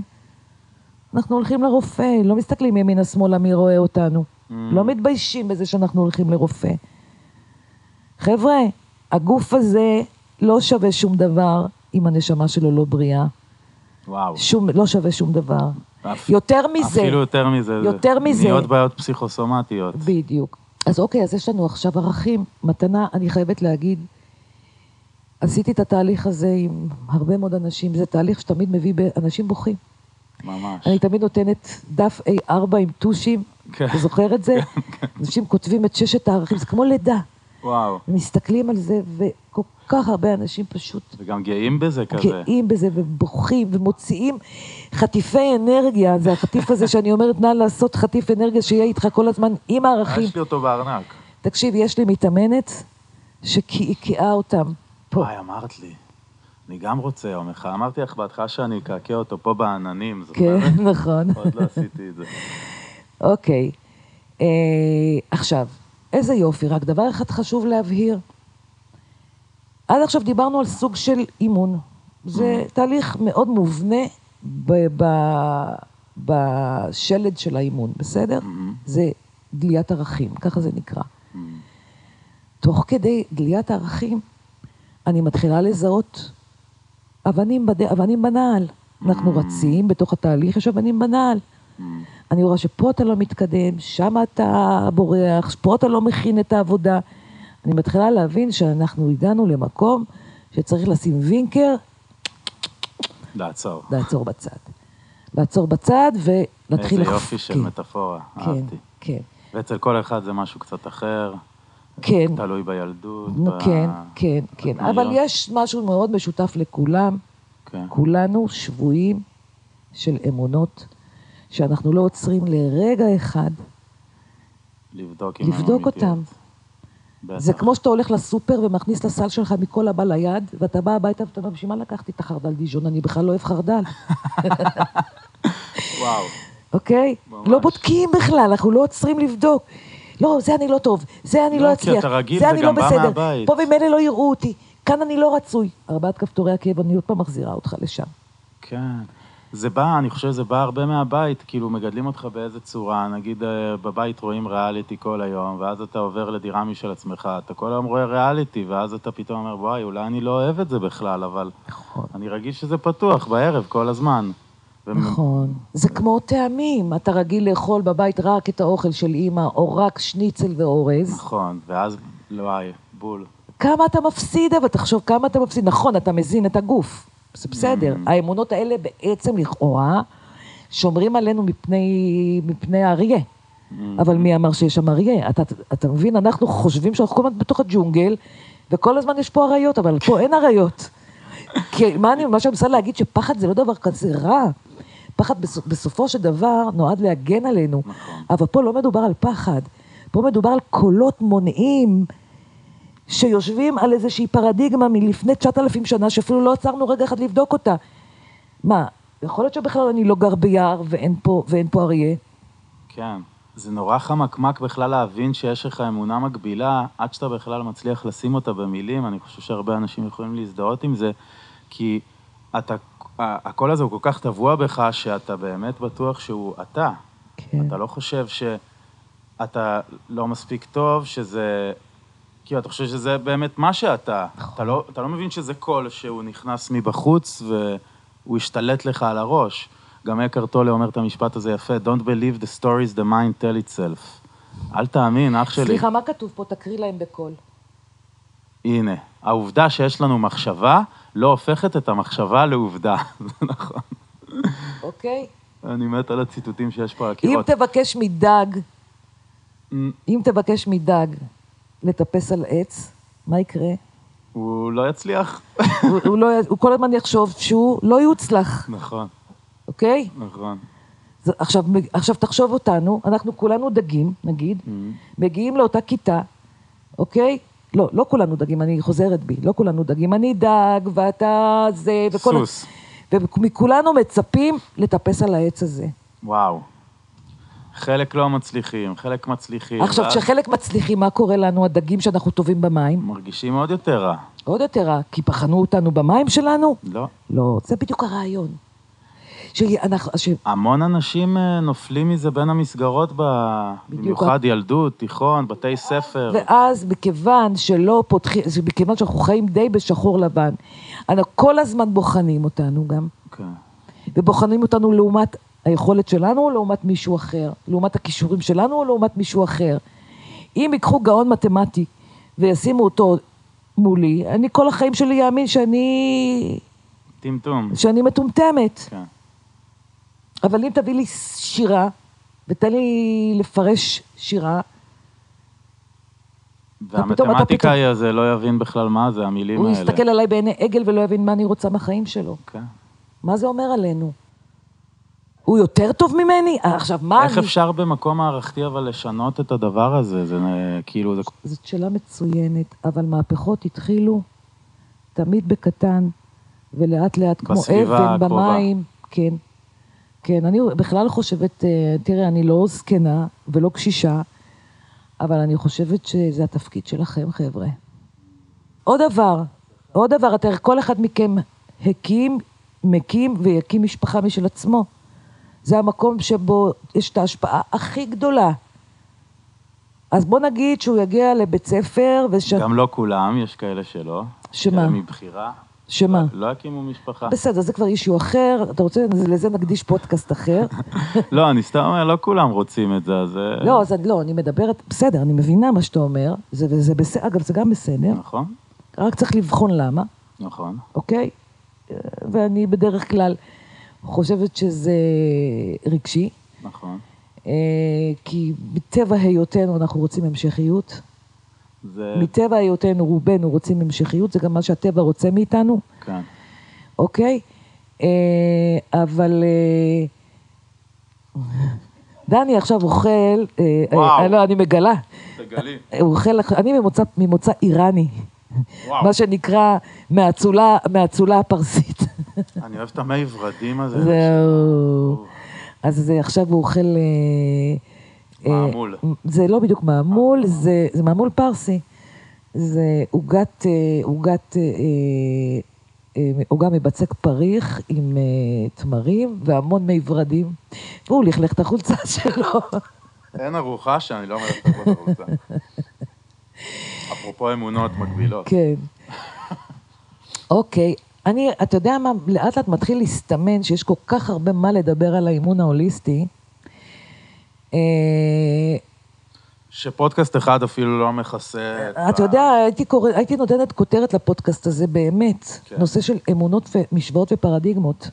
אנחנו הולכים לרופא, לא מסתכלים ימינה שמאלה מי רואה אותנו, לא מתביישים בזה שאנחנו הולכים לרופא. חבר'ה, הגוף הזה לא שווה שום דבר אם הנשמה שלו לא בריאה. וואו. לא שווה שום דבר. יותר מזה. אפילו יותר מזה. יותר מזה. נהיות בעיות פסיכוסומטיות. בדיוק. אז אוקיי, אז יש לנו עכשיו ערכים. מתנה, אני חייבת להגיד, עשיתי את התהליך הזה עם הרבה מאוד אנשים, זה תהליך שתמיד מביא אנשים בוכים. ממש. אני תמיד נותנת דף A4 עם טושים, אתה זוכר את זה? אנשים כותבים את ששת הערכים, זה כמו לידה. וואו. מסתכלים על זה, וכל כך הרבה אנשים פשוט... וגם גאים בזה כזה. גאים בזה, ובוכים, ומוציאים חטיפי אנרגיה, זה החטיף הזה שאני אומרת, נא לעשות חטיף אנרגיה, שיהיה איתך כל הזמן עם הערכים. יש לי אותו בארנק. תקשיב, יש לי מתאמנת שקעקעה אותם. וואי, אמרת לי, אני גם רוצה יום אחד, אמרתי לך בהתחלה שאני אקעקע אותו פה בעננים, זאת אומרת? כן, נכון. עוד לא עשיתי את זה. אוקיי, עכשיו, איזה יופי, רק דבר אחד חשוב להבהיר. עד עכשיו דיברנו על סוג של אימון, זה תהליך מאוד מובנה בשלד של האימון, בסדר? זה דליית ערכים, ככה זה נקרא. תוך כדי דליית הערכים, אני מתחילה לזהות אבנים בנעל. אנחנו רצים בתוך התהליך, יש אבנים בנעל. אני רואה שפה אתה לא מתקדם, שם אתה בורח, פה אתה לא מכין את העבודה. אני מתחילה להבין שאנחנו הגענו למקום שצריך לשים וינקר. לעצור. לעצור בצד. לעצור בצד ולהתחיל... איזה יופי של מטאפורה, אהבתי. כן. ואצל כל אחד זה משהו קצת אחר. כן. תלוי בילדות. כן, כן, כן. אבל יש משהו מאוד משותף לכולם. כולנו שבויים של אמונות, שאנחנו לא עוצרים לרגע אחד. לבדוק אותם. זה כמו שאתה הולך לסופר ומכניס לסל שלך מכל הבא ליד, ואתה בא הביתה ואתה אומר, שמה לקחתי את החרדל דיז'ון, אני בכלל לא אוהב חרדל. וואו. אוקיי? לא בודקים בכלל, אנחנו לא עוצרים לבדוק. לא, זה אני לא טוב, זה אני לא אצליח, זה אני לא בסדר, פה ממני לא יראו אותי, כאן אני לא רצוי. ארבעת כפתורי הכאב, אני עוד פעם מחזירה אותך לשם. כן, זה בא, אני חושב שזה בא הרבה מהבית, כאילו מגדלים אותך באיזה צורה, נגיד בבית רואים ריאליטי כל היום, ואז אתה עובר לדירה משל עצמך, אתה כל היום רואה ריאליטי, ואז אתה פתאום אומר, וואי, אולי אני לא אוהב את זה בכלל, אבל אני רגיש שזה פתוח בערב כל הזמן. נכון, זה כמו טעמים, אתה רגיל לאכול בבית רק את האוכל של אמא, או רק שניצל ואורז. נכון, ואז לואי, בול. כמה אתה מפסיד, אבל תחשוב כמה אתה מפסיד, נכון, אתה מזין את הגוף, זה בסדר. האמונות האלה בעצם לכאורה שומרים עלינו מפני האריה. אבל מי אמר שיש שם אריה? אתה מבין, אנחנו חושבים שאנחנו כל הזמן בתוך הג'ונגל, וכל הזמן יש פה אריות, אבל פה אין אריות. מה שאני מנסה להגיד, שפחד זה לא דבר כזה רע. פחד בסופו של דבר נועד להגן עלינו. אבל פה לא מדובר על פחד. פה מדובר על קולות מונעים, שיושבים על איזושהי פרדיגמה מלפני 9,000 שנה, שאפילו לא עצרנו רגע אחד לבדוק אותה. מה, יכול להיות שבכלל אני לא גר ביער, ואין פה אריה? כן, זה נורא חמקמק בכלל להבין שיש לך אמונה מקבילה, עד שאתה בכלל מצליח לשים אותה במילים, אני חושב שהרבה אנשים יכולים להזדהות עם זה, כי הקול הזה הוא כל כך טבוע בך, שאתה באמת בטוח שהוא אתה. כן. אתה לא חושב שאתה לא מספיק טוב, שזה... כי אתה חושב שזה באמת מה שאתה. אתה לא מבין שזה קול שהוא נכנס מבחוץ, והוא השתלט לך על הראש. גם אקהרט טולה אומר את המשפט הזה יפה, Don't believe the stories the mind tell itself. אל תאמין, אח שלי. סליחה, מה כתוב פה? תקריא להם בקול. הנה, העובדה שיש לנו מחשבה, לא הופכת את המחשבה לעובדה. זה נכון. אוקיי. אני מת על הציטוטים שיש פה על הקירות. אם תבקש מדג, לטפס על עץ, מה יקרה? הוא לא יצליח. הוא כל הזמן יחשוב שהוא לא יוצלח. נכון. אוקיי? נכון. עכשיו תחשוב אותנו, אנחנו כולנו דגים, נגיד, מגיעים לאותה כיתה, אוקיי? לא, לא כולנו דגים, אני חוזרת בי, לא כולנו דגים, אני דג, ואתה זה, וכל... סוס. ומכולנו מצפים לטפס על העץ הזה. וואו. חלק לא מצליחים, חלק מצליחים. עכשיו, כשחלק מצליחים, מה קורה לנו, הדגים שאנחנו טובים במים? מרגישים עוד יותר רע. עוד יותר רע, כי בחנו אותנו במים שלנו? לא. לא, זה בדיוק הרעיון. המון אנשים נופלים מזה בין המסגרות, במיוחד ילדות, תיכון, בתי ספר. ואז מכיוון שלא פותחים, מכיוון שאנחנו חיים די בשחור לבן, כל הזמן בוחנים אותנו גם. כן. ובוחנים אותנו לעומת... היכולת שלנו או לעומת מישהו אחר, לעומת הכישורים שלנו או לעומת מישהו אחר. אם ייקחו גאון מתמטי וישימו אותו מולי, אני כל החיים שלי יאמין שאני... טמטום. שאני מטומטמת. כן. אבל אם תביא לי שירה, ותן לי לפרש שירה, והמתמטיקאי הזה לא יבין בכלל מה זה, המילים האלה. הוא יסתכל עליי בעיני עגל ולא יבין מה אני רוצה מהחיים שלו. כן. מה זה אומר עלינו? הוא יותר טוב ממני? עכשיו, מה אני... איך אפשר במקום הערכתי, אבל לשנות את הדבר הזה? זה כאילו... זאת שאלה מצוינת, אבל מהפכות התחילו תמיד בקטן, ולאט לאט כמו אבן, במים. כן. כן, אני בכלל חושבת, תראה, אני לא זקנה ולא קשישה, אבל אני חושבת שזה התפקיד שלכם, חבר'ה. עוד דבר, כל אחד מכם מקים ויקים משפחה משל עצמו. זה המקום שבו יש את ההשפעה הכי גדולה. אז בוא נגיד שהוא יגיע לבית ספר גם לא כולם, יש כאלה שלא. שמה? מבחירה. שמה? לא הקימו משפחה. בסדר, זה כבר אישיו אחר, אתה רוצה, לזה נקדיש פודקאסט אחר. לא, אני סתם אומר, לא כולם רוצים את זה, לא, אז לא, אני מדברת, בסדר, אני מבינה מה שאתה אומר, אגב, זה גם בסדר. נכון. רק צריך לבחון למה. נכון. אוקיי? ואני בדרך כלל... חושבת שזה רגשי. נכון. כי מטבע היותנו אנחנו רוצים המשכיות. מטבע היותנו רובנו רוצים המשכיות, זה גם מה שהטבע רוצה מאיתנו. כן. אוקיי? אבל... דני עכשיו אוכל... וואו. לא, אני מגלה. תגלי. אני ממוצא איראני. וואו. מה שנקרא מהצולה הפרסית. אני אוהב את המי ורדים הזה. זהו. אז עכשיו הוא אוכל... מעמול. זה לא בדיוק מעמול, זה מעמול פרסי. זה עוגה מבצק פריך עם תמרים והמון מי ורדים. והוא לכלך את החולצה שלו. אין ארוחה שאני לא אומרת את החולצה. אפרופו אמונות מקבילות. כן. אוקיי. אתה יודע מה, לאט לאט מתחיל להסתמן שיש כל כך הרבה מה לדבר על האימון ההוליסטי. שפודקאסט אחד אפילו לא מכסה... אתה יודע, הייתי נותנת כותרת לפודקאסט הזה באמת, נושא של אמונות ומשוואות ופרדיגמות,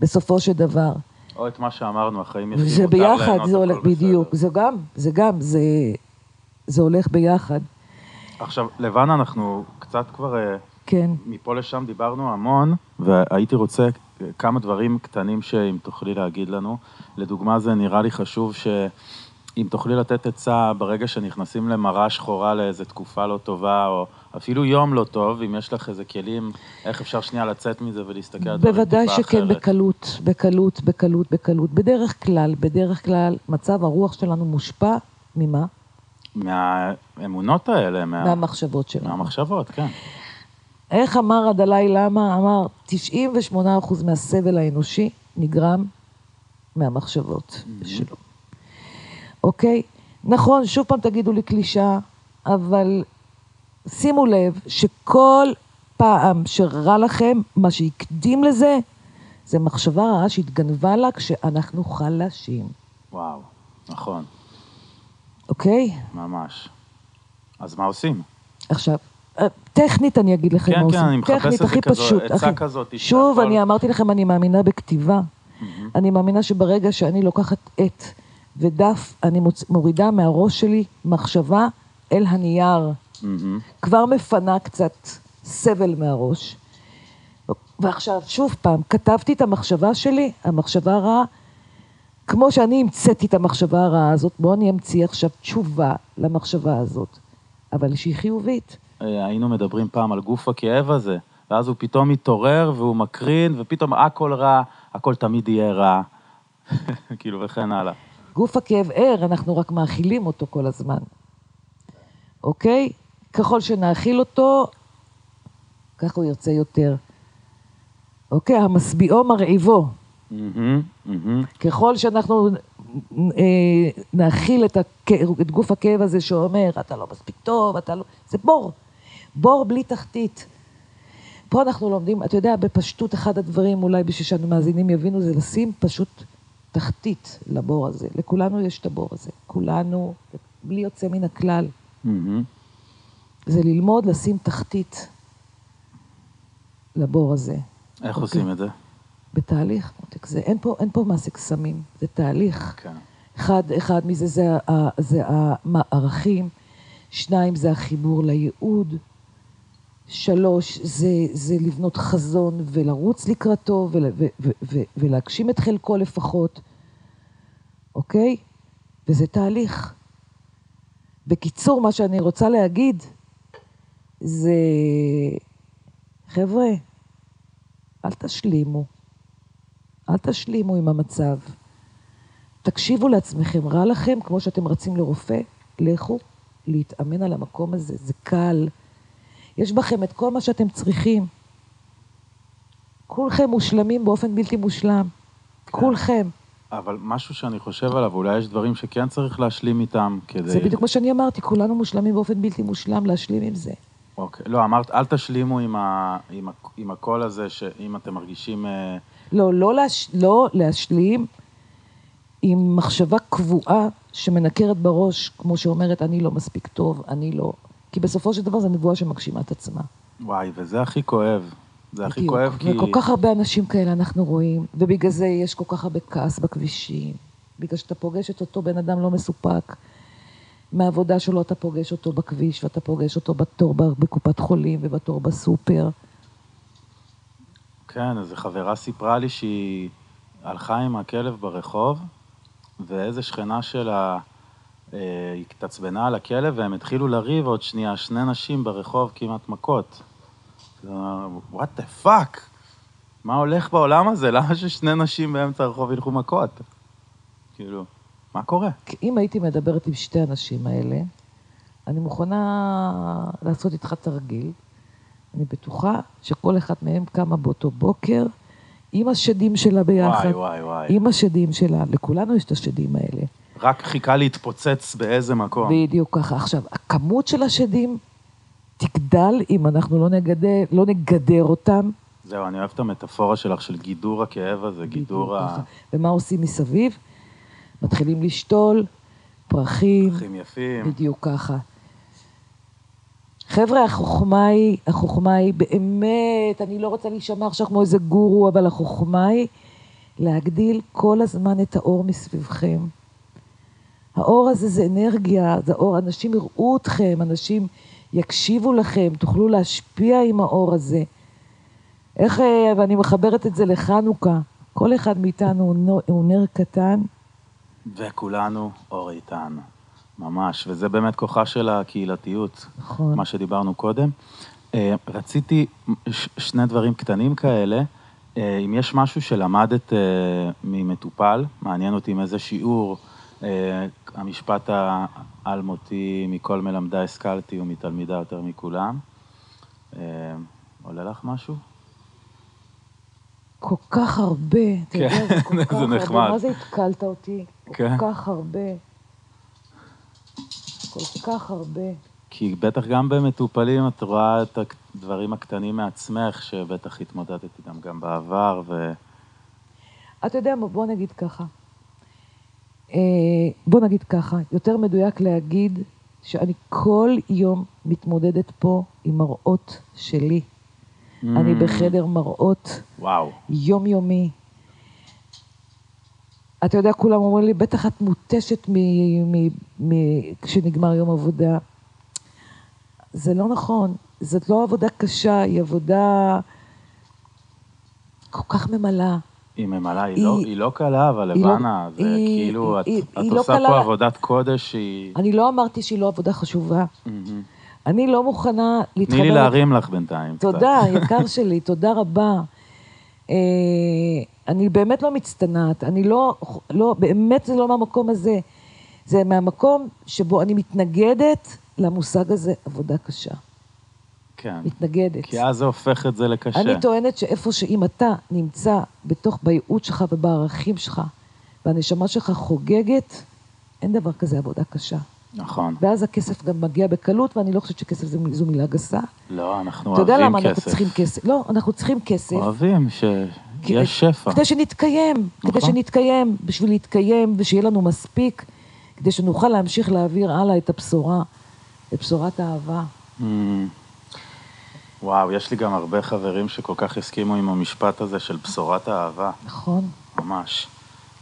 בסופו של דבר. או את מה שאמרנו, החיים יחיים אותם ליהנות. זה ביחד, זה הולך בדיוק. זה הולך ביחד. עכשיו, לבנה, אנחנו קצת כבר... כן. מפה לשם דיברנו המון, והייתי רוצה כמה דברים קטנים שאם תוכלי להגיד לנו. לדוגמה, זה נראה לי חשוב שאם תוכלי לתת עצה ברגע שנכנסים למראה שחורה לאיזו תקופה לא טובה, או אפילו יום לא טוב, אם יש לך איזה כלים, איך אפשר שנייה לצאת מזה ולהסתכל על דברים טיפה אחרת? בוודאי שכן, בקלות, בקלות, בקלות, בקלות. בדרך כלל, מצב הרוח שלנו מושפע ממה? מהאמונות האלה. מהמחשבות שלנו. מהמחשבות, כן. איך אמר הדלאי למה? אמר, 98% מהסבל האנושי נגרם מהמחשבות שלו. אוקיי? נכון, שוב פעם תגידו לי קלישה, אבל שימו לב שכל פעם שרע לכם, מה שיקדים לזה, זה מחשבה רעה שהתגנבה לה כשאנחנו חלשים. וואו, נכון. אוקיי? ממש. אז מה עושים? עכשיו, טכנית אני אגיד לכם מה עושים. כן, אני מחפש את זה כזו, עצה כזאת. שוב, אני אמרתי לכם, אני מאמינה בכתיבה. אני מאמינה שברגע שאני לוקחת עט ודף, אני מורידה מהראש שלי מחשבה אל הנייר. כבר מפנה קצת סבל מהראש. ועכשיו, שוב פעם, כתבתי את המחשבה שלי, המחשבה הרעה, כמו שאני המצאתי את המחשבה הרעה הזאת, בואו אני אמציא עכשיו תשובה למחשבה הזאת, אבל שהיא חיובית. היינו מדברים פעם על גוף הכאב הזה, ואז הוא פתאום מתעורר והוא מקרין, ופתאום הכל רע, הכל תמיד יהיה רע, כאילו וכן הלאה. גוף הכאב ער, אנחנו רק מאכילים אותו כל הזמן. אוקיי? ככל שנאכיל אותו, כך הוא יוצא יותר. אוקיי, המסביעו מרעיבו. ככל שאנחנו נאכיל את גוף הכאב הזה שאומר, אתה לא מספיק טוב, אתה לא... זה בור. בור בלי תחתית. פה אנחנו לומדים, אתה יודע, בפשטות אחד הדברים, אולי בשביל שאנו מאזינים יבינו, זה לשים פשוט תחתית לבור הזה. לכולנו יש את הבור הזה. כולנו, בלי יוצא מן הכלל. זה ללמוד לשים תחתית לבור הזה. איך עושים את זה? בתהליך, זה, אין פה מסק סמים, זה תהליך. כן. אחד מזה זה הערכים, שניים זה החיבור לייעוד, שלוש זה לבנות חזון ולרוץ לקראתו ולהגשים את חלקו לפחות, אוקיי? וזה תהליך. בקיצור, מה שאני רוצה להגיד, זה, חבר'ה, אל תשלימו עם המצב. תקשיבו לעצמכם, רע לכם, כמו שאתם רצים לרופא, לכו להתאמן על המקום הזה, זה קל. יש בכם את כל מה שאתם צריכים. כולכם מושלמים באופן בלתי מושלם. כן. כולכם. אבל משהו שאני חושב עליו, אולי יש דברים שכן צריך להשלים איתם כדי... זה בדיוק מה שאני אמרתי, כולנו מושלמים באופן בלתי מושלם, להשלים עם זה. אוקיי, לא, אמרת, אל תשלימו עם הקול הזה, שאם אתם מרגישים... לא להשלים עם מחשבה קבועה שמנקרת בראש, כמו שאומרת, אני לא מספיק טוב, אני לא... כי בסופו של דבר זה נבואה שמגשימה את עצמה. וואי, וזה הכי כואב. זה הכי כואב כי... וכל כך הרבה אנשים כאלה אנחנו רואים, ובגלל זה יש כל כך הרבה כעס בכבישים, בגלל שאתה פוגש את אותו בן אדם לא מסופק, מהעבודה שלו אתה פוגש אותו בכביש, ואתה פוגש אותו בתור בקופת חולים ובתור בסופר. כן, אז חברה סיפרה לי שהיא הלכה עם הכלב ברחוב, ואיזה שכנה שלה התעצבנה על הכלב, והם התחילו לריב עוד שנייה, שני נשים ברחוב כמעט מכות. What the fuck? מה הולך בעולם הזה? למה ששני נשים באמצע הרחוב ילכו מכות? כאילו, מה קורה? אם הייתי מדברת עם שתי הנשים האלה, אני מוכנה לעשות איתך תרגיל. אני בטוחה שכל אחד מהם קמה באותו בוקר, עם השדים שלה ביחד. וואי. עם השדים שלה, לכולנו יש את השדים האלה. רק חיכה להתפוצץ באיזה מקום. בדיוק ככה. עכשיו, הכמות של השדים... תגדל אם אנחנו לא נגדר אותם. זהו, אני אוהב את המטאפורה שלך, של גידור הכאב הזה, גידור ה... ומה עושים מסביב? מתחילים לשתול, פרחים יפים. בדיוק ככה. חבר'ה, החוכמה היא באמת, אני לא רוצה להישמע עכשיו כמו איזה גורו, אבל החוכמה היא להגדיל כל הזמן את האור מסביבכם. האור הזה זה אנרגיה, זה אור, אנשים יראו אתכם, אנשים יקשיבו לכם, תוכלו להשפיע עם האור הזה. איך, ואני מחברת את זה לחנוכה, כל אחד מאיתנו הוא נר קטן. וכולנו אור איתן, ממש, וזה באמת כוחה של הקהילתיות, נכון. מה שדיברנו קודם. רציתי שני דברים קטנים כאלה, אם יש משהו שלמדת ממטופל, מעניין אותי עם איזה שיעור, המשפט האלמותי מכל מלמדה השכלתי ומתלמידה יותר מכולם. עולה לך משהו? כל כך הרבה, אתה יודע, זה כל כך הרבה. מה זה התקלת אותי? כל כך הרבה. כל כך הרבה. כי בטח גם במטופלים את רואה את הדברים הקטנים מעצמך, שבטח התמודדתי גם בעבר. אתה יודע, בוא נגיד ככה. יותר מדויק להגיד שאני כל יום מתמודדת פה עם מראות שלי. אני בחדר מראות, יום יומי. אתה יודע, כולם אומרים לי, בטח את מוטשת כשנגמר יום עבודה. זה לא נכון, זאת לא עבודה קשה, היא עבודה כל כך ממלאה. היא ממלאה, היא לא קלה, אבל לבנה, זה כאילו, את עושה פה עבודת קודש. אני לא אמרתי שהיא לא עבודה חשובה. אני לא מוכנה להתחבר. תני לי להרים לך בינתיים. תודה, יקר שלי, תודה רבה. אני באמת לא מצטנעת, אני לא, באמת זה לא מהמקום הזה. זה מהמקום שבו אני מתנגדת למושג הזה עבודה קשה. כן. מתנגדת. כי אז זה הופך את זה לקשה. אני טוענת שאיפה שאם אתה נמצא בתוך בייעוד שלך ובערכים שלך, והנשמה שלך חוגגת, אין דבר כזה עבודה קשה. נכון. ואז הכסף גם מגיע בקלות, ואני לא חושבת שכסף זו מילה גסה. לא, אנחנו אוהבים כסף. אתה יודע למה אנחנו צריכים כסף? לא, אנחנו צריכים כסף. אוהבים שיש שפע. כדי שנתקיים, נכון. כדי שנתקיים, בשביל להתקיים, ושיהיה לנו מספיק, כדי שנוכל להמשיך להעביר הלאה את הבשורה, את בשורת האהבה. וואו, יש לי גם הרבה חברים שכל כך הסכימו עם המשפט הזה של בשורת האהבה. נכון. ממש.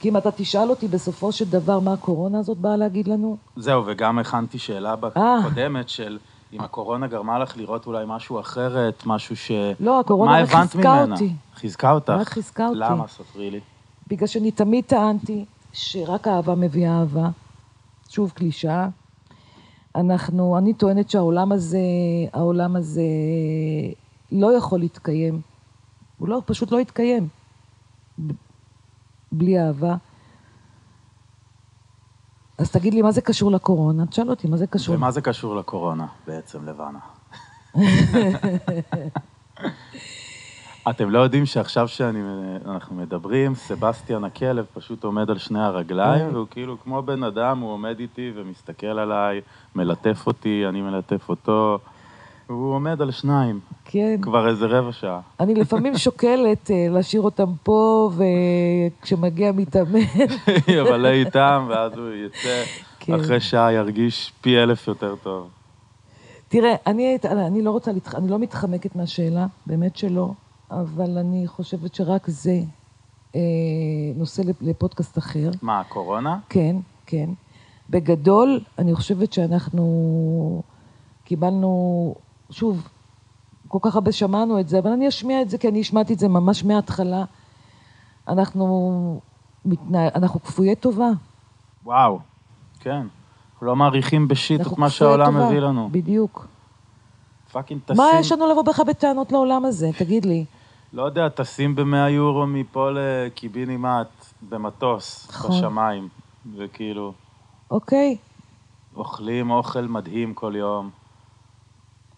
כי אם אתה תשאל אותי בסופו של דבר מה הקורונה הזאת באה להגיד לנו? זהו, וגם הכנתי שאלה בקודמת של אם הקורונה גרמה לך לראות אולי משהו אחרת, משהו ש... לא, הקורונה חיזקה אותי. חיזקה אותך? רק חיזקה אותי. למה? ספרי לי. בגלל שאני תמיד טענתי שרק אהבה מביאה אהבה. שוב, קלישה. אני טוענת שהעולם הזה, לא יכול להתקיים. הוא לא, פשוט לא יתקיים. בלי אהבה. אז תגיד לי, מה זה קשור לקורונה? תשאל אותי, מה זה קשור? ומה זה קשור לקורונה, בעצם, לבנה? אתם לא יודעים שעכשיו שאנחנו מדברים, סבסטיאן הכלב פשוט עומד על שני הרגליים, והוא כאילו כמו בן אדם, הוא עומד איתי ומסתכל עליי, מלטף אותי, אני מלטף אותו, והוא עומד על שניים. כן. כבר איזה רבע שעה. אני לפעמים שוקלת להשאיר אותם פה, וכשמגיע מתאמן. היא עבלה איתם, ואז הוא יצא. כן. אחרי שעה ירגיש פי אלף יותר טוב. תראה, אני לא רוצה, אני לא מתחמקת מהשאלה, באמת שלא, אבל אני חושבת שרק זה נושא לפודקאסט אחר. מה, הקורונה? כן, כן. בגדול, אני חושבת שאנחנו קיבלנו, שוב, כל כך הרבה שמענו את זה, אבל אני אשמיע את זה, כי אני השמעתי את זה ממש מההתחלה. אנחנו כפויי טובה. וואו, כן. אנחנו לא מעריכים בשיט את מה שהעולם מביא לנו. בדיוק. פאקינג תשים. מה יש לנו לבוא בך בטענות לעולם הזה? תגיד לי. לא יודע, תשים ב100 יורו מפה לקיבינימט, במטוס, בשמיים. וכאילו... אוקיי. אוכלים אוכל מדהים כל יום.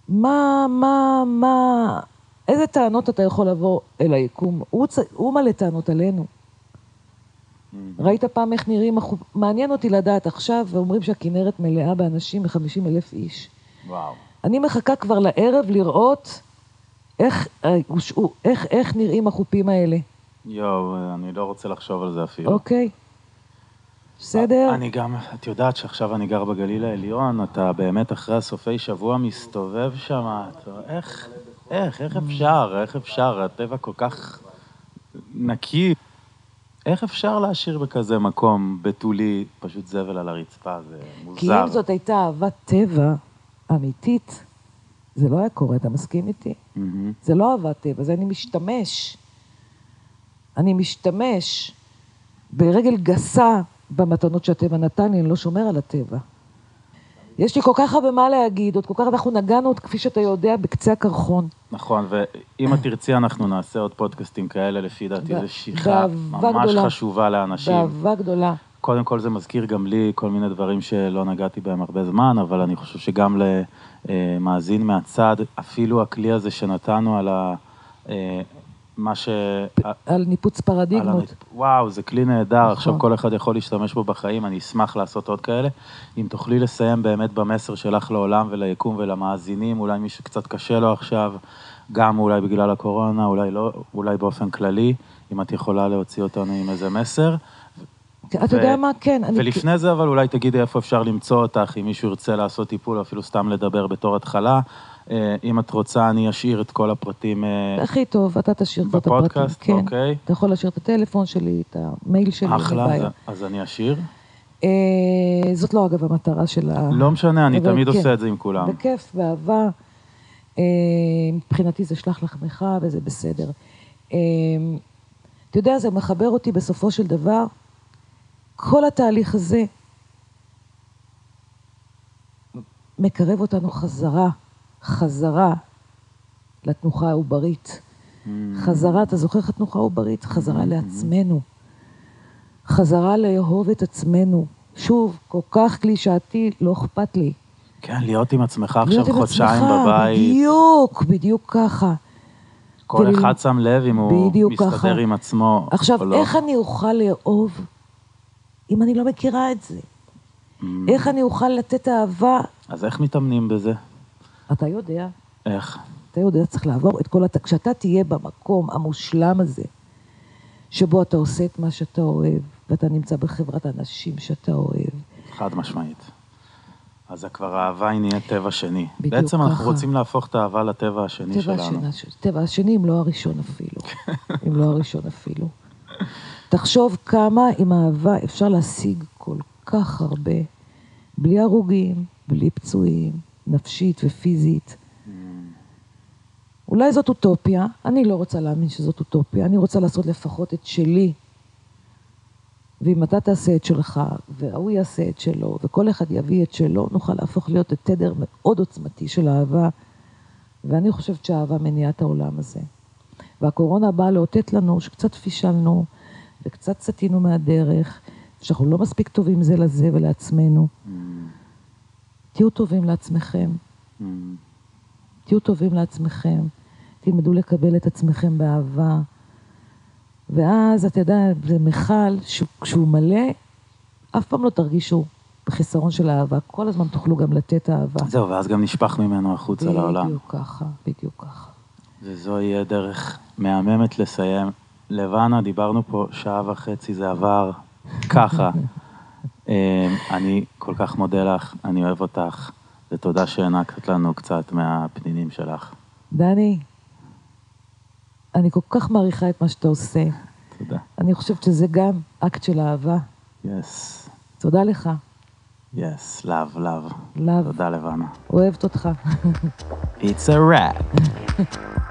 מה, איזה טענות אתה יכול לבוא אל היקום? הוא מלא טענות עלינו. ראית פעם איך נראים, מעניין אותי לדעת עכשיו, ואומרים שהכינרת מלאה באנשים מ-50,000 איש. וואו. אני מחכה כבר לערב לראות איך נראים החופים האלה. יואו, אני לא רוצה לחשוב על זה אפילו. אוקיי. בסדר? אני גם, את יודעת שעכשיו אני גר בגליל העליון, אתה באמת אחרי הסופי שבוע מסתובב שם, איך אפשר, הטבע כל כך נקי. איך אפשר להשאיר בכזה מקום בטולי, פשוט זבל על הרצפה, זה מוזר. כי אם זאת הייתה אהבת טבע אמיתית, זה לא היה קורה, אתה מסכים איתי? זה לא אהבת טבע, זה אני משתמש. אני משתמש ברגל גסה במתנות שהטבע נתן לי, אני לא שומר על הטבע. יש לי כל כך הרבה מה להגיד, עוד כל כך אנחנו נגענו עוד כפי שאתה יודע בקצה הקרחון. נכון, ואם את תרצי אנחנו נעשה עוד פודקאסטים כאלה, לפי דעתי זה שיחה ממש חשובה לאנשים. באהבה גדולה. קודם כל זה מזכיר גם לי כל מיני דברים שלא נגעתי בהם הרבה זמן, אבל אני חושב שגם למאזין מהצד, אפילו הכלי הזה שנתנו על מה ש... על ניפוץ פרדיגמות. וואו, זה כלי נהדר, עכשיו כל אחד יכול להשתמש בו בחיים, אני אשמח לעשות עוד כאלה. אם תוכלי לסיים באמת במסר שלך לעולם וליקום ולמאזינים, אולי מי שקצת קשה לו עכשיו, גם אולי בגלל הקורונה, אולי לא, אולי באופן כללי, אם את יכולה להוציא אותנו עם איזה מסר. אתה יודע מה? כן. ולפני זה, אבל אולי תגידי איפה אפשר למצוא אותך, אם מישהו ירצה לעשות טיפול, אפילו סתם לדבר בתור התחלה. אם את רוצה, אני אשאיר את כל הפרטים. הכי טוב, אתה תשאיר את הפרטים. בפודקאסט, אוקיי. אתה יכול להשאיר את הטלפון שלי, את המייל שלי. אחלה, אז אני אשאיר. זאת לא אגב המטרה של ה... לא משנה, אני תמיד עושה את זה עם כולם. בכיף, באהבה. מבחינתי זה שלח לחמך וזה בסדר. אתה יודע, זה מחבר אותי בסופו של דבר. כל התהליך הזה מקרב אותנו חזרה לתנוחה העוברית. חזרה, אתה זוכר התנוחה העוברית? חזרה לעצמנו. חזרה לאהוב את עצמנו. שוב, כל כך קלישאתי, לא אכפת לי. כן, להיות עם עצמך עכשיו חודשיים בבית. בדיוק ככה. כל אחד שם לב אם הוא מסתדר עם עצמו. עכשיו, איך אני אוכל לאהוב אם אני לא מכירה את זה? איך אני אוכל לתת אהבה? אז איך מתאמנים בזה? אתה יודע. איך? אתה יודע, צריך לעבור את כל... כשאתה תהיה במקום המושלם הזה, שבו אתה עושה את מה שאתה אוהב, ואתה נמצא בחברת האנשים שאתה אוהב. חד משמעית. אז כבר האהבה היא נהיה טבע שני. בדיוק בעצם ככה. אנחנו רוצים להפוך את האהבה לטבע השני שלנו. טבע השני, אם לא הראשון אפילו. אם לא הראשון אפילו. תחשוב כמה עם אהבה אפשר להשיג כל כך הרבה, בלי הרוגים, בלי פצועים, נפשית ופיזית. אולי זאת אוטופיה, אני לא רוצה להאמין שזאת אוטופיה, אני רוצה לעשות לפחות את שלי. ואם אתה תעשה את שלך, והוא יעשה את שלו, וכל אחד יביא את שלו, נוכל להפוך להיות את תדר מאוד עוצמתי של אהבה, ואני חושבת שהאהבה מניעה את העולם הזה. והקורונה באה לאותת לנו שקצת פישלנו, וקצת סתינו מהדרך, שאנחנו לא מספיק טובים זה לזה ולעצמנו. תהיו טובים לעצמכם. תהיו טובים לעצמכם. תלמדו לקבל את עצמכם באהבה. ואז, אתה יודע, זה מחל, כשהוא מלא, אף פעם לא תרגישו בחיסרון של האהבה. כל הזמן תוכלו גם לתת אהבה. זהו, ואז גם נשפח ממנו החוץ על העולם. בדיוק ככה, בדיוק ככה. וזו יהיה דרך מהממת לסיים. לבנה, דיברנו פה שעה וחצי, זה עבר ככה. אני כל כך מודה לך, אני אוהב אותך, ותודה שהענקת לנו קצת מהפנינים שלך. דני, אני כל כך מעריכה את מה שאתה עושה. תודה. אני חושבת שזה גם אקט של אהבה. יס. תודה לך. יס, love, love. תודה, לבנה. אוהבת אותך. It's a wrap.